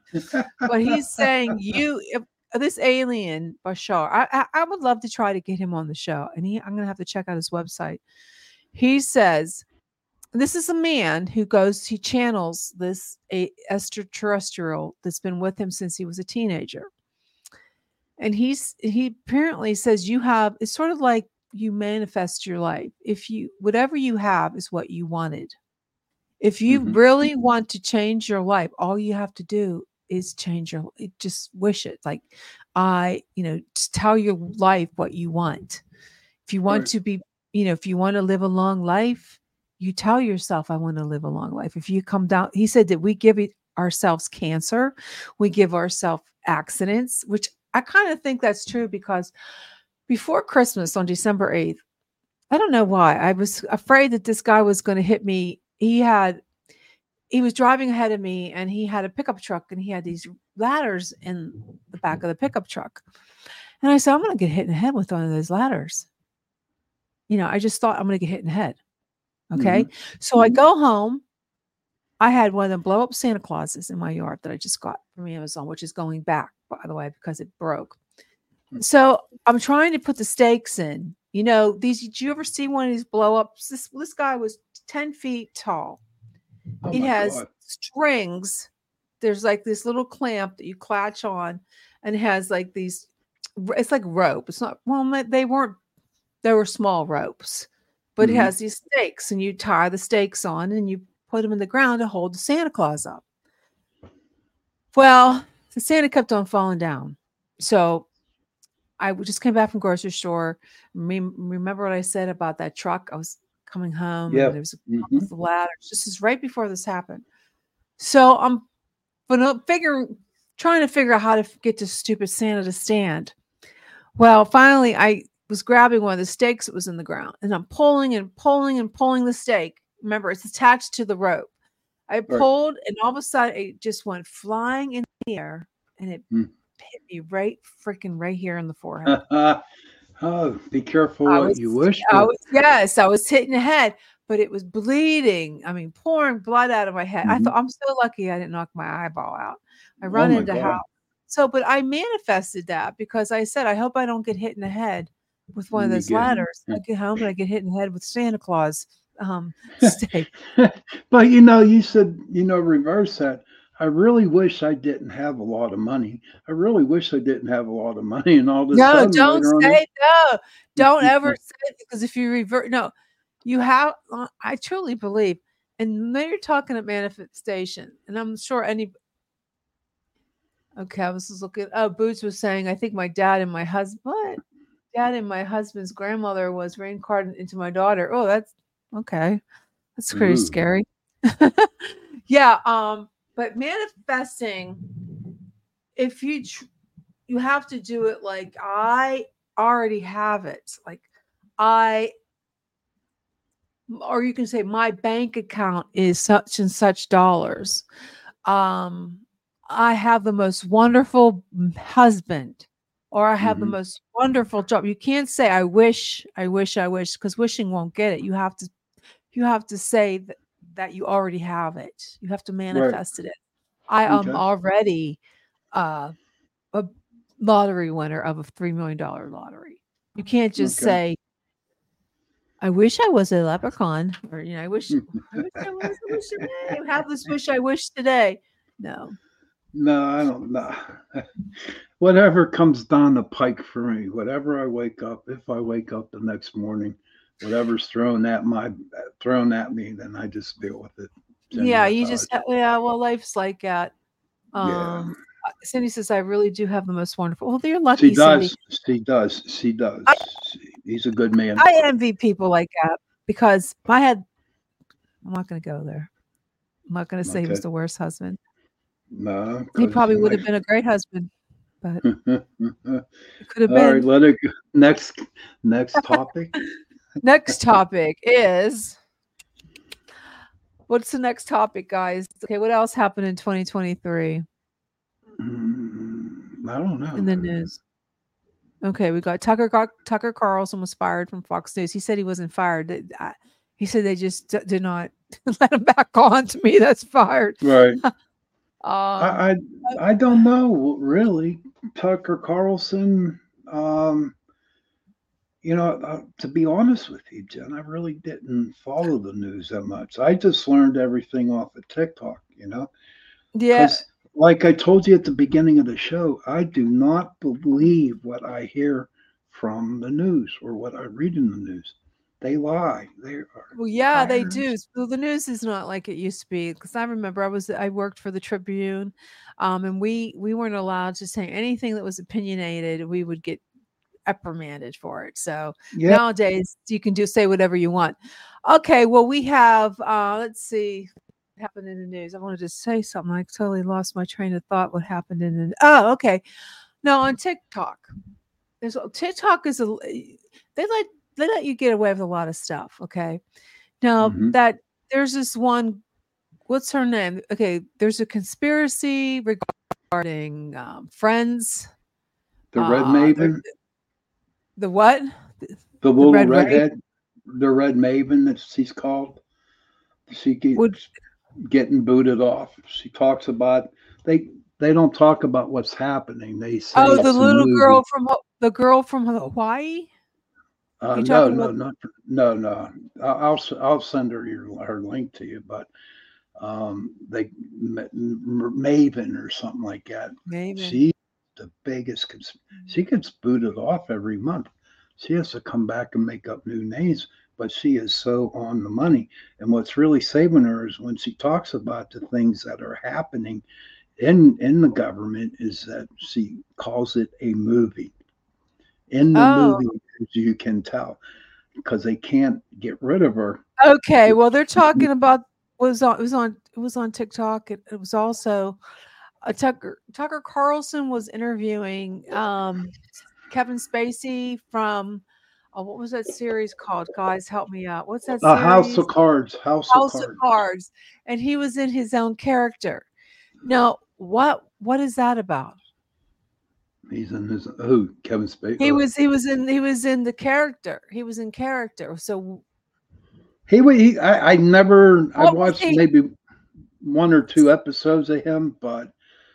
But he's saying you, if, this alien, Bashar, I, I, I would love to try to get him on the show. And he, I'm going to have to check out his website. He says, this is a man who goes, he channels this a, extraterrestrial that's been with him since he was a teenager. And he's, he apparently says you have, it's sort of like, you manifest your life. If you, whatever you have is what you wanted. If you mm-hmm. really want to change your life, all you have to do is change your, just wish it. Like I, you know, just tell your life what you want. If you want right. to be, you know, if you want to live a long life, you tell yourself, I want to live a long life. If you come down, he said that we give ourselves cancer. We give ourselves accidents, which I kind of think that's true because before Christmas on December eighth, I don't know why. I was afraid that this guy was going to hit me. He had, he was driving ahead of me and he had a pickup truck and he had these ladders in the back of the pickup truck. And I said, I'm going to get hit in the head with one of those ladders. You know, I just thought I'm going to get hit in the head. Okay. Mm-hmm. So I go home. I had one of them blow up Santa Clauses in my yard that I just got from Amazon, which is going back, by the way, because it broke. So I'm trying to put the stakes in, you know, these, did you ever see one of these blow ups? This, this guy was ten feet tall. Oh it has God. Strings. There's like this little clamp that you clutch on and it has like these, it's like rope. It's not, well, they weren't, they were small ropes, but mm-hmm. it has these stakes and you tie the stakes on and you put them in the ground to hold the Santa Claus up. Well, the Santa kept on falling down. So I just came back from grocery store. Remember what I said about that truck? I was coming home. Yeah, there was a mm-hmm. the ladder. This is right before this happened. So I'm, figuring, trying to figure out how to get this stupid Santa to stand. Well, finally, I was grabbing one of the stakes that was in the ground, and I'm pulling and pulling and pulling the stake. Remember, it's attached to the rope. I pulled, right. and all of a sudden, it just went flying in the air, and it. Mm. Hit me right freaking right here in the forehead. Oh, be careful what was, you wish for. I was, yes, I was hitting the head, but it was bleeding. I mean, pouring blood out of my head. Mm-hmm. I thought I'm so lucky I didn't knock my eyeball out. I run oh into God. house. So, but I manifested that because I said, I hope I don't get hit in the head with one of those get, ladders. I get home and I get hit in the head with Santa Claus um steak. But you know, you said, you know, reverse that. I really wish I didn't have a lot of money. I really wish I didn't have a lot of money and all this. No, don't say no. Don't ever say it because if you revert, no, you have, I truly believe. And now you're talking at manifestation and I'm sure any, okay, I was just looking, oh, Boots was saying, I think my dad and my husband, dad and my husband's grandmother was reincarnated into my daughter. Oh, that's okay. That's pretty Ooh. scary. Yeah. Um, But manifesting, if you tr- you have to do it like I already have it, like I, or you can say my bank account is such and such dollars. Um, I have the most wonderful husband, or I have mm-hmm. the most wonderful job. You can't say I wish, I wish, I wish, because wishing won't get it. You have to, you have to say that. that you already have it. You have to manifest right. it. I am okay. already uh, a lottery winner of a three million dollars lottery. You can't just okay. say, I wish I was a leprechaun, or, you know, I wish I, wish I was a wish today. Have this wish I wish today. No. No, I don't know. Whatever comes down the pike for me, whatever I wake up, if I wake up the next morning, whatever's thrown at my thrown at me, then I just deal with it. Generally, yeah, you just yeah. Well, life's like that. Um, yeah. Cindy says, "I really do have the most wonderful." Well, you're lucky. She does. Cindy. She does. She does. I, she, he's a good man. I envy people like that because I had. I'm not going to go there. I'm not going to say okay. He was the worst husband. No, he probably would have been a great husband, but it could have been. All right, let it go. Next, next topic. Next topic is. What's the next topic, guys? Okay, what else happened in twenty twenty-three? Mm, I don't know. In the news. Okay, we got Tucker Tucker Carlson was fired from Fox News. He said he wasn't fired. He said they just did not let him back on. To me, that's fired. Right. um, I, I I don't know, really. Tucker Carlson, um, you know, uh, to be honest with you, Jen, I really didn't follow the news that much. I just learned everything off of TikTok, you know? Yeah. Like I told you at the beginning of the show, I do not believe what I hear from the news or what I read in the news. They lie. They are. Well, yeah, liars. They do. So the news is not like it used to be. Because I remember I was I worked for the Tribune, um, and we we weren't allowed to say anything that was opinionated. We would get reprimanded for it. So yep. Nowadays you can do say whatever you want. Okay, well we have uh let's see what happened in the news. I wanted to say something. I totally lost my train of thought. What happened in the oh okay. No, on TikTok. There's TikTok is a they let they let you get away with a lot of stuff. Okay. Now mm-hmm. that there's this one what's her name? Okay, there's a conspiracy regarding um Friends. The Red uh, Maven. The what? The, the little red redhead, the red maven that she's called. She keeps Would, getting booted off. She talks about they they don't talk about what's happening. They say oh, the little girl from the girl from Hawaii. Uh, no, no, about- no, no, no, no. I'll I'll send her your, her link to you. But um, they Maven or something like that. Maven. She. The biggest cons- she gets booted off every month. She has to come back and make up new names, but she is so on the money. And what's really saving her is when she talks about the things that are happening in in the government is that she calls it a movie. In the oh. movie, as you can tell, because they can't get rid of her. Okay, well, they're talking about was on it was on it was on TikTok. It, it was also. Uh, Tucker Tucker Carlson was interviewing um, Kevin Spacey from uh, what was that series called? Guys, help me out. What's that? Uh, series? House of Cards. House, House of, Cards. of Cards. And he was in his own character. Now, what what is that about? He's in his oh Kevin Spacey. He was he was in he was in the character. He was in character. So he, he I I never I watched he, maybe one or two episodes of him, but.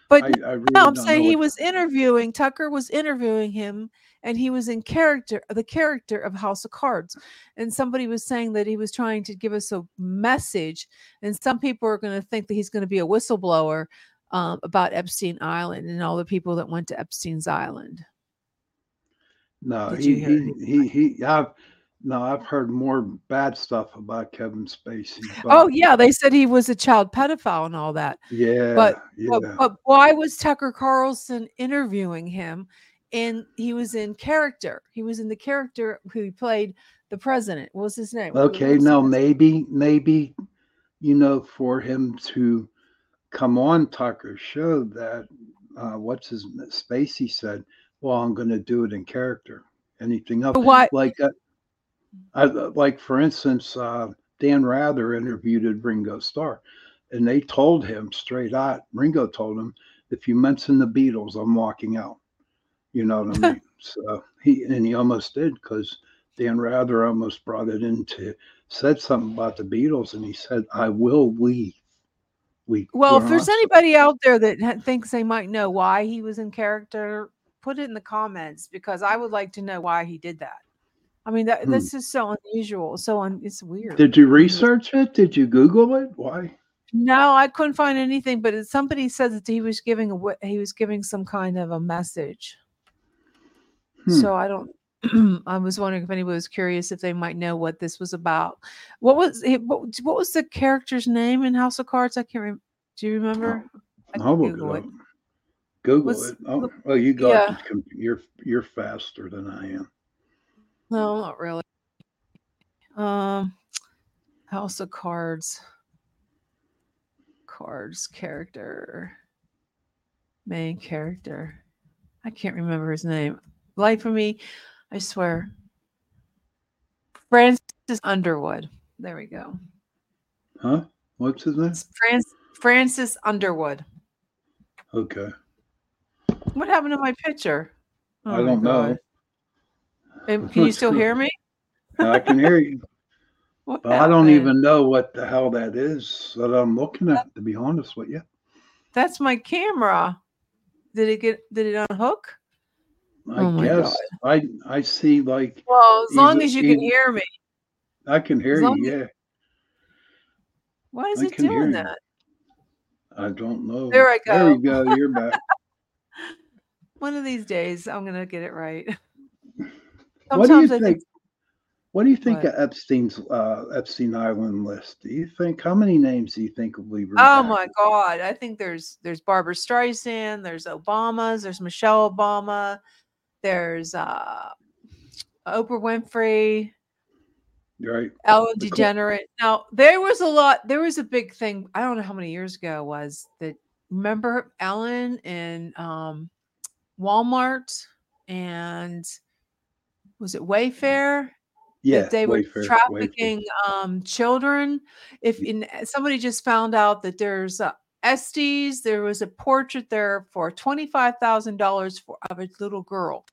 But I, I really no, I'm saying he was interviewing, Tucker was interviewing him, and he was in character, the character of House of Cards. And somebody was saying that he was trying to give us a message. And some people are going to think that he's going to be a whistleblower um, about Epstein Island and all the people that went to Epstein's Island. No, he, he, he, he, I've, no, I've heard more bad stuff about Kevin Spacey. Oh, yeah. They said he was a child pedophile and all that. Yeah. But, yeah. but, but why was Tucker Carlson interviewing him? And he was in character. He was in the character who played the president. What was his name? Okay. Now, maybe, maybe, you know, for him to come on Tucker's show that uh, what's his Spacey said, well, I'm going to do it in character. Anything else? Why? Like that. Uh, I, like, for instance, uh, Dan Rather interviewed Ringo Starr, and they told him straight out, Ringo told him, if you mention the Beatles, I'm walking out. You know what I mean? So he and he almost did because Dan Rather almost brought it into, said something about the Beatles, and he said, I will leave. We, well, if there's anybody out there that thinks they might know why he was in character, put it in the comments because I would like to know why he did that. I mean, that, hmm. That's just so unusual. So un- it's weird. Did you research it? Did you Google it? Why? No, I couldn't find anything. But somebody said that he was giving a, he was giving some kind of a message. Hmm. So I don't. I was wondering if anybody was curious if they might know what this was about. What was what, what was the character's name in House of Cards? I can't remember. Do you remember? Oh, I can I'll Google it. it. Google What's, it. Oh, well, you got yeah. your, you're faster than I am. No, not really. Um, House of Cards. Cards character. Main character. I can't remember his name. Life for me, I swear. Francis Underwood. There we go. Huh? What's his name? Francis Francis Underwood. Okay. What happened to my picture? Oh, I don't know. And can you still hear me? I can hear you. But I don't even know what the hell that is that I'm looking at, to be honest with you. That's my camera. Did it get did it unhook? I oh guess I I see like well as long either, as you can either, hear me. I can hear you, yeah. As, why is I it doing that? You. I don't know. There I go. There you go, you're back. One of these days I'm gonna get it right. Sometimes what do you think, think what do you think what? of Epstein's uh, Epstein Island list? Do you think how many names do you think will be redacted? Oh my God. I think there's there's Barbara Streisand, there's Obama's, there's Michelle Obama, there's uh, Oprah Winfrey. Right. Ellen DeGeneres. Now there was a lot. There was a big thing. I don't know how many years ago was that. Remember Ellen and um, Walmart and was it Wayfair? Yeah, they were Wayfair, trafficking Wayfair. Um, children. If in, somebody just found out that there's uh, Estes, there was a portrait there for twenty-five thousand dollars for of a little girl.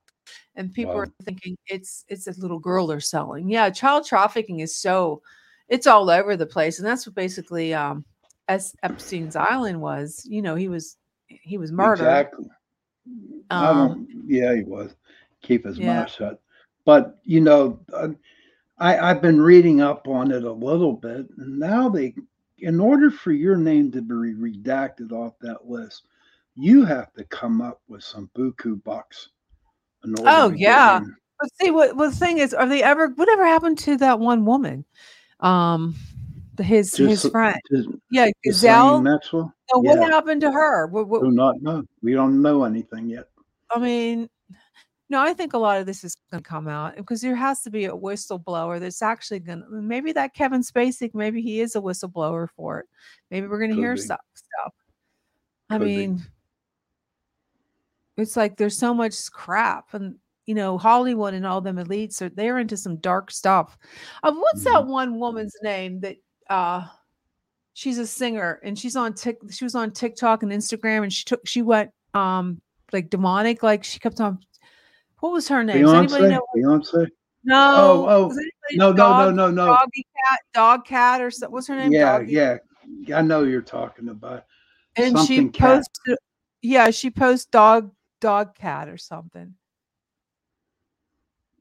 And people wow. are thinking it's it's a little girl they're selling. Yeah, child trafficking is so it's all over the place, and that's what basically um, S- Epstein's Island was. You know, he was he was murdered. Exactly. Um, yeah, he was. Keep his yeah. mouth shut. But you know, I I've been reading up on it a little bit, and now they, in order for your name to be redacted off that list, you have to come up with some buku bucks. Oh yeah, but see what well, the thing is, are they ever? Whatever happened to that one woman? Um, his just, his friend, just, yeah, Gazelle. So yeah. What happened to her? What, what, do not know. We don't know anything yet. I mean, no, I think a lot of this is going to come out because there has to be a whistleblower that's actually going. to Maybe that Kevin Spacey, maybe he is a whistleblower for it. Maybe we're going to hear be. stuff. stuff. I Could mean. Be. It's like there's so much crap, and you know Hollywood and all them elites are they're into some dark stuff. Uh, what's mm-hmm. that one woman's name that uh, she's a singer and she's on tick? She was on TikTok and Instagram, and she took she went um like demonic, like she kept on. What was her name? Beyonce? Does anybody know what, Beyonce? No. Oh, oh. No, dog, no, no, no, no. Doggy cat, dog cat, or something. What's her name? Yeah, Doggy? yeah. I know you're talking about. And something she posted. Cat. Yeah, she posted dog. Dog cat or something.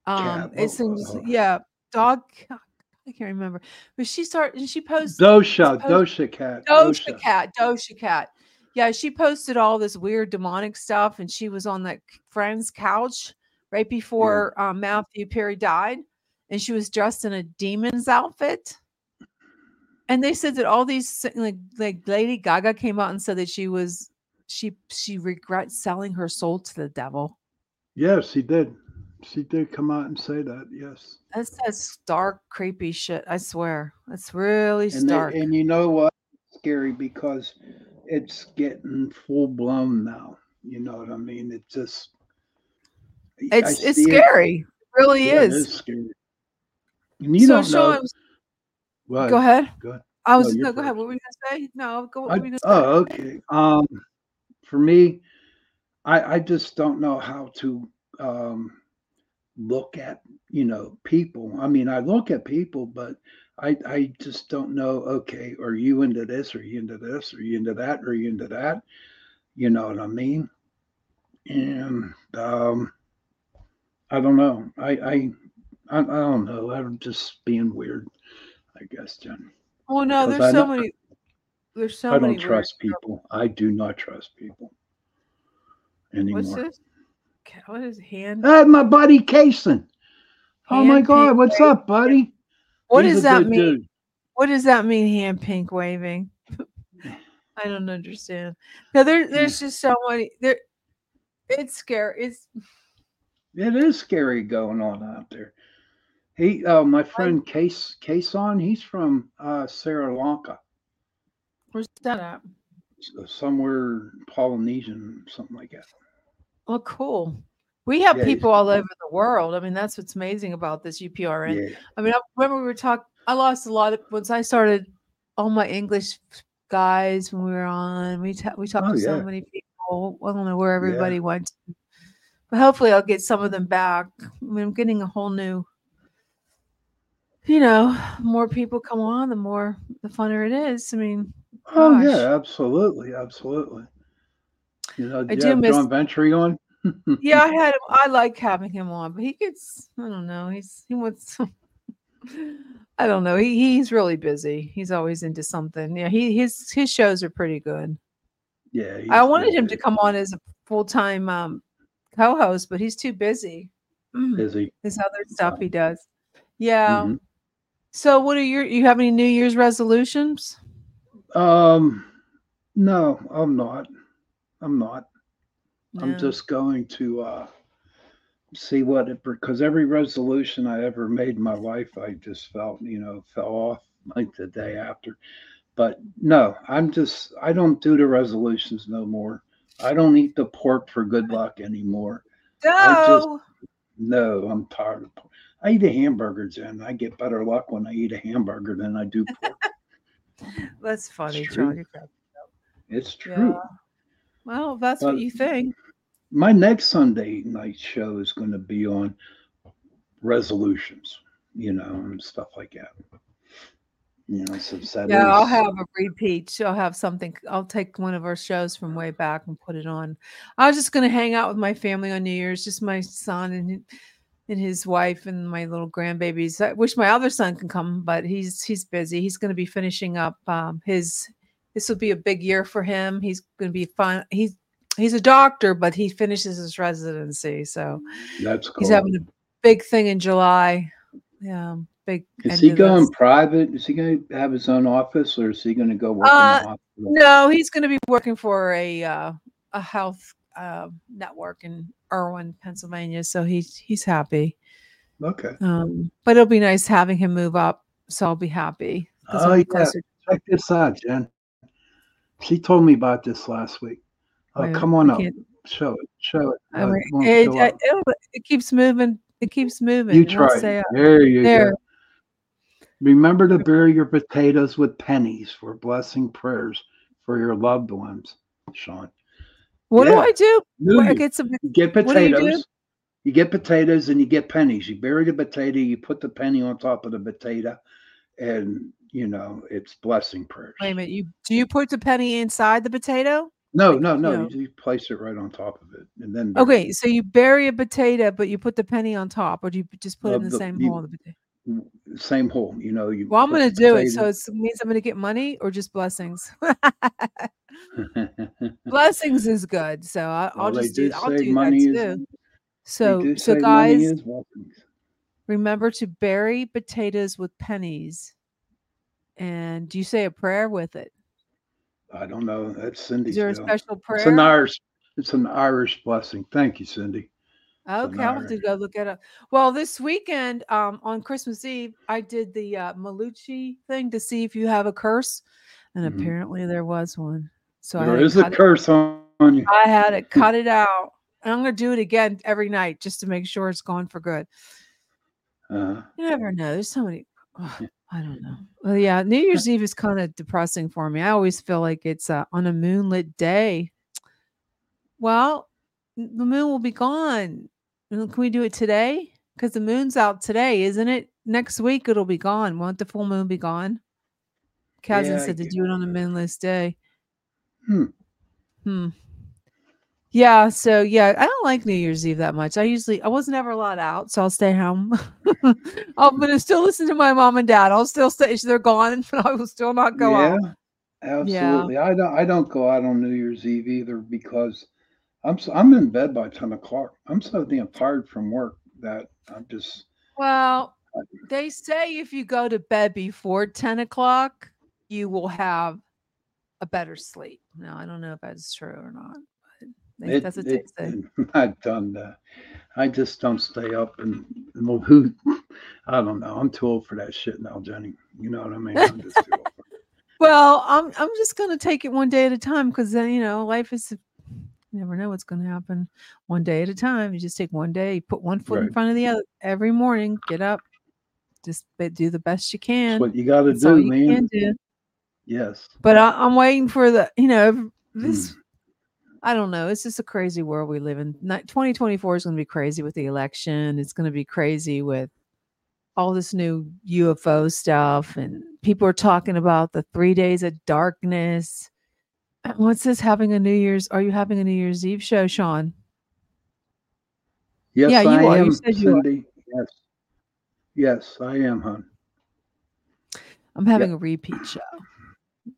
Um, yeah, it seems, oh, oh. yeah, dog. I can't remember, but she started. She posted Dosha, she posted, Dosha cat, Dosha, Dosha cat, Dosha cat. Yeah, she posted all this weird demonic stuff, and she was on that friend's couch right before yeah. um, Matthew Perry died, and she was dressed in a demon's outfit. And they said that all these like like Lady Gaga came out and said that she was. She she regrets selling her soul to the devil. Yes, she did. She did come out and say that. Yes, that's that's dark, creepy shit. I swear, that's really dark. And, and you know what? It's scary because it's getting full blown now. You know what I mean? It just it's it's scary. It, it really yeah, is. It is scary. And you so don't Sean, know. Was, well, go ahead. Go ahead. I was no, no go ahead. What were you gonna say? No, go. What I, were you gonna oh, say? okay. Um. For me, I, I just don't know how to um, look at, you know, people. I mean, I look at people, but I, I just don't know, okay, are you into this? Are you into this? Are you into that? Are you into that? You know what I mean? And um, I don't know. I, I I don't know. I'm just being weird, I guess, Jen. Well, no, there's so many... There's so I don't trust people. people. I do not trust people anymore. What's this? What is hand? Hey, my buddy Kason. Oh my God! What's waving. up, buddy? What He's does that mean? Dude. What does that mean? Hand pink waving? I don't understand. No, there, there's just so many. There, it's scary. It's. It is scary going on out there. He, uh, my friend Case Cason, he's from uh, Sri Lanka. Where's that at? Somewhere Polynesian, something like that. Well, cool. We have yeah, people all over the world. I mean, that's what's amazing about this U P R N. Yeah. I mean, I remember we were talking. I lost a lot of once I started. All my English guys, when we were on, we ta- we talked oh, to yeah. so many people. I don't know where everybody yeah. went, but hopefully, I'll get some of them back. I mean, I'm getting a whole new. You know, more people come on, the more the funner it is. I mean, gosh. oh yeah, absolutely, absolutely. You know, do I you do have miss- John Venturi on? Yeah, I had him. I like having him on, but he gets, I don't know, he's he wants I don't know. He he's really busy. He's always into something. Yeah, he his his shows are pretty good. Yeah. I wanted him to come on as a full-time um co-host, but he's too busy. Busy. His other stuff he does. Yeah. Mm-hmm. So what are your you have any New Year's resolutions? Um no, I'm not. I'm not. No. I'm just going to uh, see what it, because every resolution I ever made in my life, I just felt, you know, fell off like the day after. But no, I'm just, I don't do the resolutions no more. I don't eat the pork for good luck anymore. No, I just, no, I'm tired of pork. I eat a hamburger, Jen. I get better luck when I eat a hamburger than I do pork. That's funny, it's John. True. It's true. Yeah. Well, that's but what you think. My next Sunday night show is going to be on resolutions, you know, and stuff like that. You know, since that yeah, is, I'll have a repeat. I'll have something. I'll take one of our shows from way back and put it on. I was just going to hang out with my family on New Year's, just my son and and his wife and my little grandbabies. I wish my other son can come, but he's he's busy. He's going to be finishing up um, his. This will be a big year for him. He's going to be fine. He's, he's a doctor, but he finishes his residency. So that's cool. He's having a big thing in July. Yeah. Big. Is he going this. private? Is he going to have his own office or is he going to go work uh, in the hospital? No, he's going to be working for a, uh, a health uh, network in Irwin, Pennsylvania. So he's, he's happy. Okay. Um, but it'll be nice having him move up. So I'll be happy. Oh, yeah. Closer. Check this out, Jen. She told me about this last week. Oh, right. Come on up. Show it. Show it. Uh, it, it, it, it keeps moving. It keeps moving. You try. It. There you there. go. Remember to bury your potatoes with pennies for blessing prayers for your loved ones, Sean. What yeah. do I do? You, I get some, get potatoes. You, you get potatoes and you get pennies. You bury the potato. You put the penny on top of the potato and... You know, it's blessing prayers. Wait a minute. You, do you put the penny inside the potato? No, no, no. no. You, you place it right on top of it. And then. Okay. It. So you bury a potato, but you put the penny on top, or do you just put uh, it in the, the same you, hole? Of the potato? Same hole. You know, you. Well, I'm going to do potato. it. So it's, it means I'm going to get money or just blessings. Blessings is good. So I, I'll well, just do, do I'll do that is, too. So, do so guys, remember to bury potatoes with pennies. And do you say a prayer with it? I don't know. That's Cindy's. Is there a deal. special prayer? It's an Irish. It's an Irish blessing. Thank you, Cindy. Okay, I'll have to go look it up. Well, this weekend um, on Christmas Eve, I did the uh, Malucci thing to see if you have a curse, and mm-hmm. apparently there was one. So there I is a curse on you. I had to cut it out, and I'm going to do it again every night just to make sure it's gone for good. Uh, you never know. There's so many. Oh. Yeah. I don't know. Well, yeah, New Year's Eve is kind of depressing for me. I always feel like it's uh, on a moonlit day. Well, the moon will be gone. Can we do it today? Because the moon's out today, isn't it? Next week it'll be gone. Won't the full moon be gone? Cousin yeah, said to do it on a moonless day. Hmm. Hmm. Yeah. So yeah, I don't like New Year's Eve that much. I usually, I wasn't ever allowed out, so I'll stay home. I'm going to still listen to my mom and dad. I'll still stay. They're gone, but I will still not go yeah, out. Absolutely. Yeah. I don't, I don't go out on New Year's Eve either because I'm, so, I'm in bed by ten o'clock. I'm so damn tired from work that I'm just. Well, they say if you go to bed before ten o'clock, you will have a better sleep. Now, I don't know if that's true or not. It, that's it, I've done that. I just don't stay up and, and who I don't know. I'm too old for that shit now, Jenny. You know what I mean? I'm just too old for it. Well, I'm I'm just gonna take it one day at a time, because then, you know, life is, you never know what's gonna happen. One day at a time. You just take one day, you put one foot right in front of the other every morning. Get up, just do the best you can. That's what you gotta That's do, all you man. Can do. Yes. But I, I'm waiting for the, you know, this. Mm. I don't know. It's just a crazy world we live in. twenty twenty-four is going to be crazy with the election. It's going to be crazy with all this new U F O stuff. And people are talking about the three days of darkness. What's this? Having a New Year's? Are you having a New Year's Eve show, Sean? Yes, yeah, I you am, you said Cindy. You yes. yes, I am, hon. I'm having yep. a repeat show.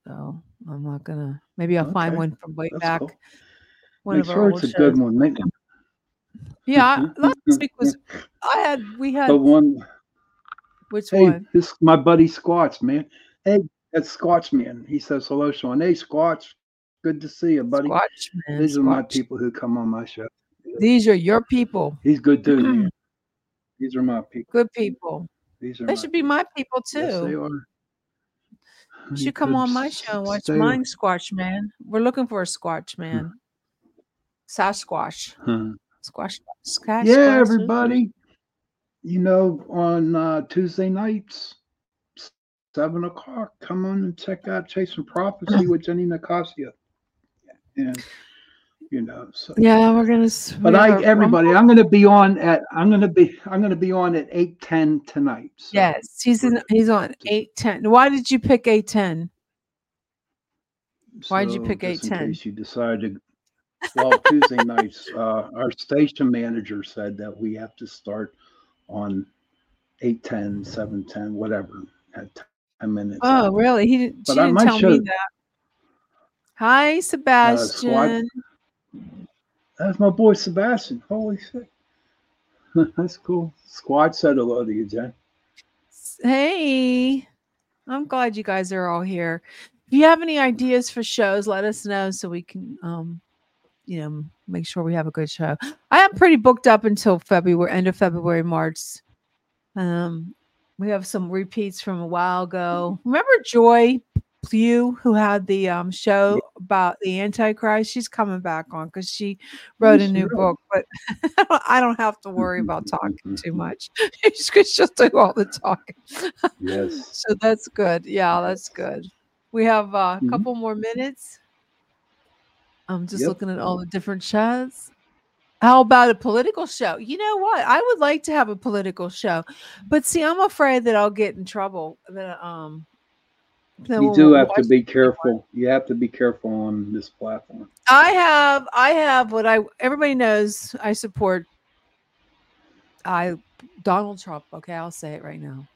So I'm not going to. Maybe I'll okay. find one from way That's back. Cool. One Make of sure it's a shows. Good one. Make yeah, I, last week was I had we had the one. Which hey, one? This my buddy Squatch, man. Hey, that's Squatch Man. He says hello, Sean. Hey, Squatch, good to see you, buddy. Squatch, man, These Squatch. Are my people who come on my show. These are your people. He's good dude. Mm-hmm. Man. These are my people. Good people. These are. They should people. Be my people too. Yes, they are. You should come on my show and watch mine, Squatch Man. We're looking for a Squatch Man. Sasquatch. Huh. Squash. Squash. Yeah, Squash, everybody. Squash. You know, on uh, Tuesday nights, seven o'clock, come on and check out Chasing Prophecy with Jenny Nicasio. And, you know. So. Yeah, we're going to. But I, everybody, I'm going to be on at, I'm going to be, I'm going to be on at eight ten tonight. So. Yes, he's in, he's on eight ten. Why did you pick eight ten? Why did you pick eight ten? In case you decided to. Well, Tuesday nights, uh, our station manager said that we have to start on eight ten, seven ten, whatever, at ten minutes. Oh, out. Really? He didn't, she didn't tell show, me that. Hi, Sebastian. Uh, Squatch, that's my boy, Sebastian. Holy shit. That's cool. Squatch said hello to you, Jen. Hey. I'm glad you guys are all here. If you have any ideas for shows, let us know so we can... Um, you know, make sure we have a good show. I am pretty booked up until February, end of February, March. Um, we have some repeats from a while ago. Remember Joy Pugh, who had the um, show about the Antichrist? She's coming back on because she wrote a new book. But I don't have to worry about talking too much. She'll do all the talking. Yes. So that's good. Yeah, that's good. We have uh, a couple more minutes. I'm just yep. looking at all the different shows. How about a political show? You know what? I would like to have a political show, but see, I'm afraid that I'll get in trouble. That um, that you we'll do have to be careful. You have to be careful on this platform. I have, I have what I. Everybody knows I support. I Donald Trump. Okay, I'll say it right now.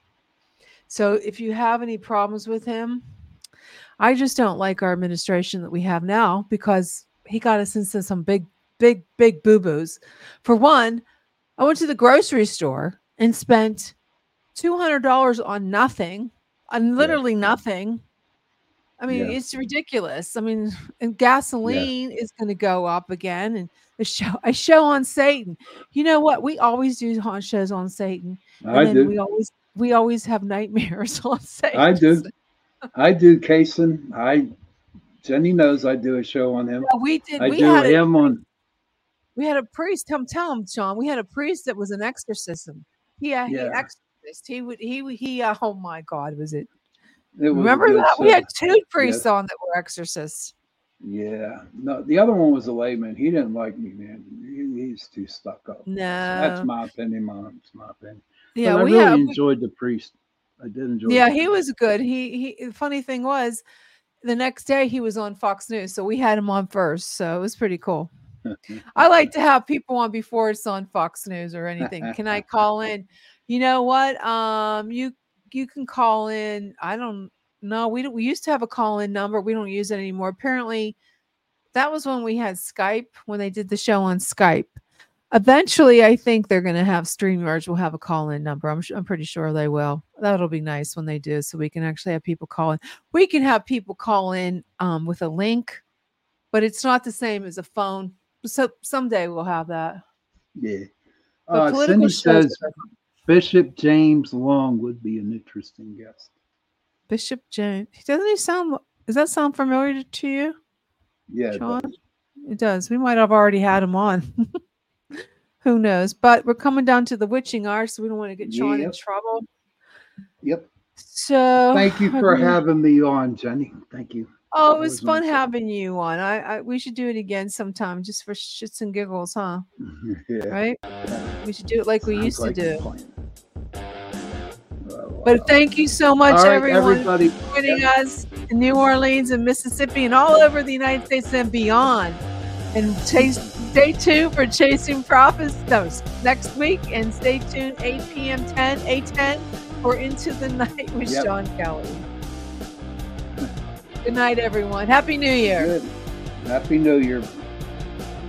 So if you have any problems with him. I just don't like our administration that we have now because he got us into some big, big, big boo-boos. For one, I went to the grocery store and spent two hundred dollars on nothing, on literally yeah. nothing. I mean, yeah. it's ridiculous. I mean, and gasoline yeah. is going to go up again. And the show, I show on Satan. You know what? We always do shows on Satan. And I then do. We always, we always have nightmares on Satan. I do. I do Kaysen. I Jenny knows I do a show on him. Yeah, we did. I we do had him a, on. We had a priest. Come tell him, Sean. We had a priest that was an exorcism. Yeah, he yeah. exorcist. He would. He he. Uh, oh my God, was it? It was Remember that show. We had two priests yes. on that were exorcists. Yeah. No, the other one was a layman. He didn't like me, man. He, he's too stuck up. No, that's my opinion, Mom. It's my opinion. Yeah, but I we really have, enjoyed we, the priest. I did enjoy yeah, that. He was good. He he. Funny thing was, the next day he was on Fox News, so we had him on first. So it was pretty cool. I like to have people on before it's on Fox News or anything. Can I call in? You know what? Um, you you can call in. I don't know. We don't, we used to have a call in number. We don't use it anymore. Apparently, that was when we had Skype when they did the show on Skype. Eventually, I think they're going to have StreamYards will have a call-in number. I'm I'm pretty sure they will. That'll be nice when they do, so we can actually have people call in. We can have people call in um, with a link, but it's not the same as a phone. So someday we'll have that. Yeah. Uh, Cindy says, Bishop James Long would be an interesting guest. Bishop James. Doesn't he sound, does that sound familiar to you? Yeah, Sean? It does. It does. We might have already had him on. Who knows? But we're coming down to the witching hour, so we don't want to get Sean yep. in trouble. Yep. So thank you for okay. having me on, Jenny. Thank you. Oh, it was, was fun having you on. I, I we should do it again sometime, just for shits and giggles, huh? Yeah. Right? We should do it like we Sounds used like to do. Well, but thank you so much, right, everyone, everybody. for joining yeah. us in New Orleans and Mississippi and all over the United States and beyond. And chase, stay tuned for Chasing Prophets next week. And stay tuned eight p.m. ten, eight ten for Into the Night with yep. Shawn Kelly. Good night, everyone. Happy New Year. Good. Happy New Year.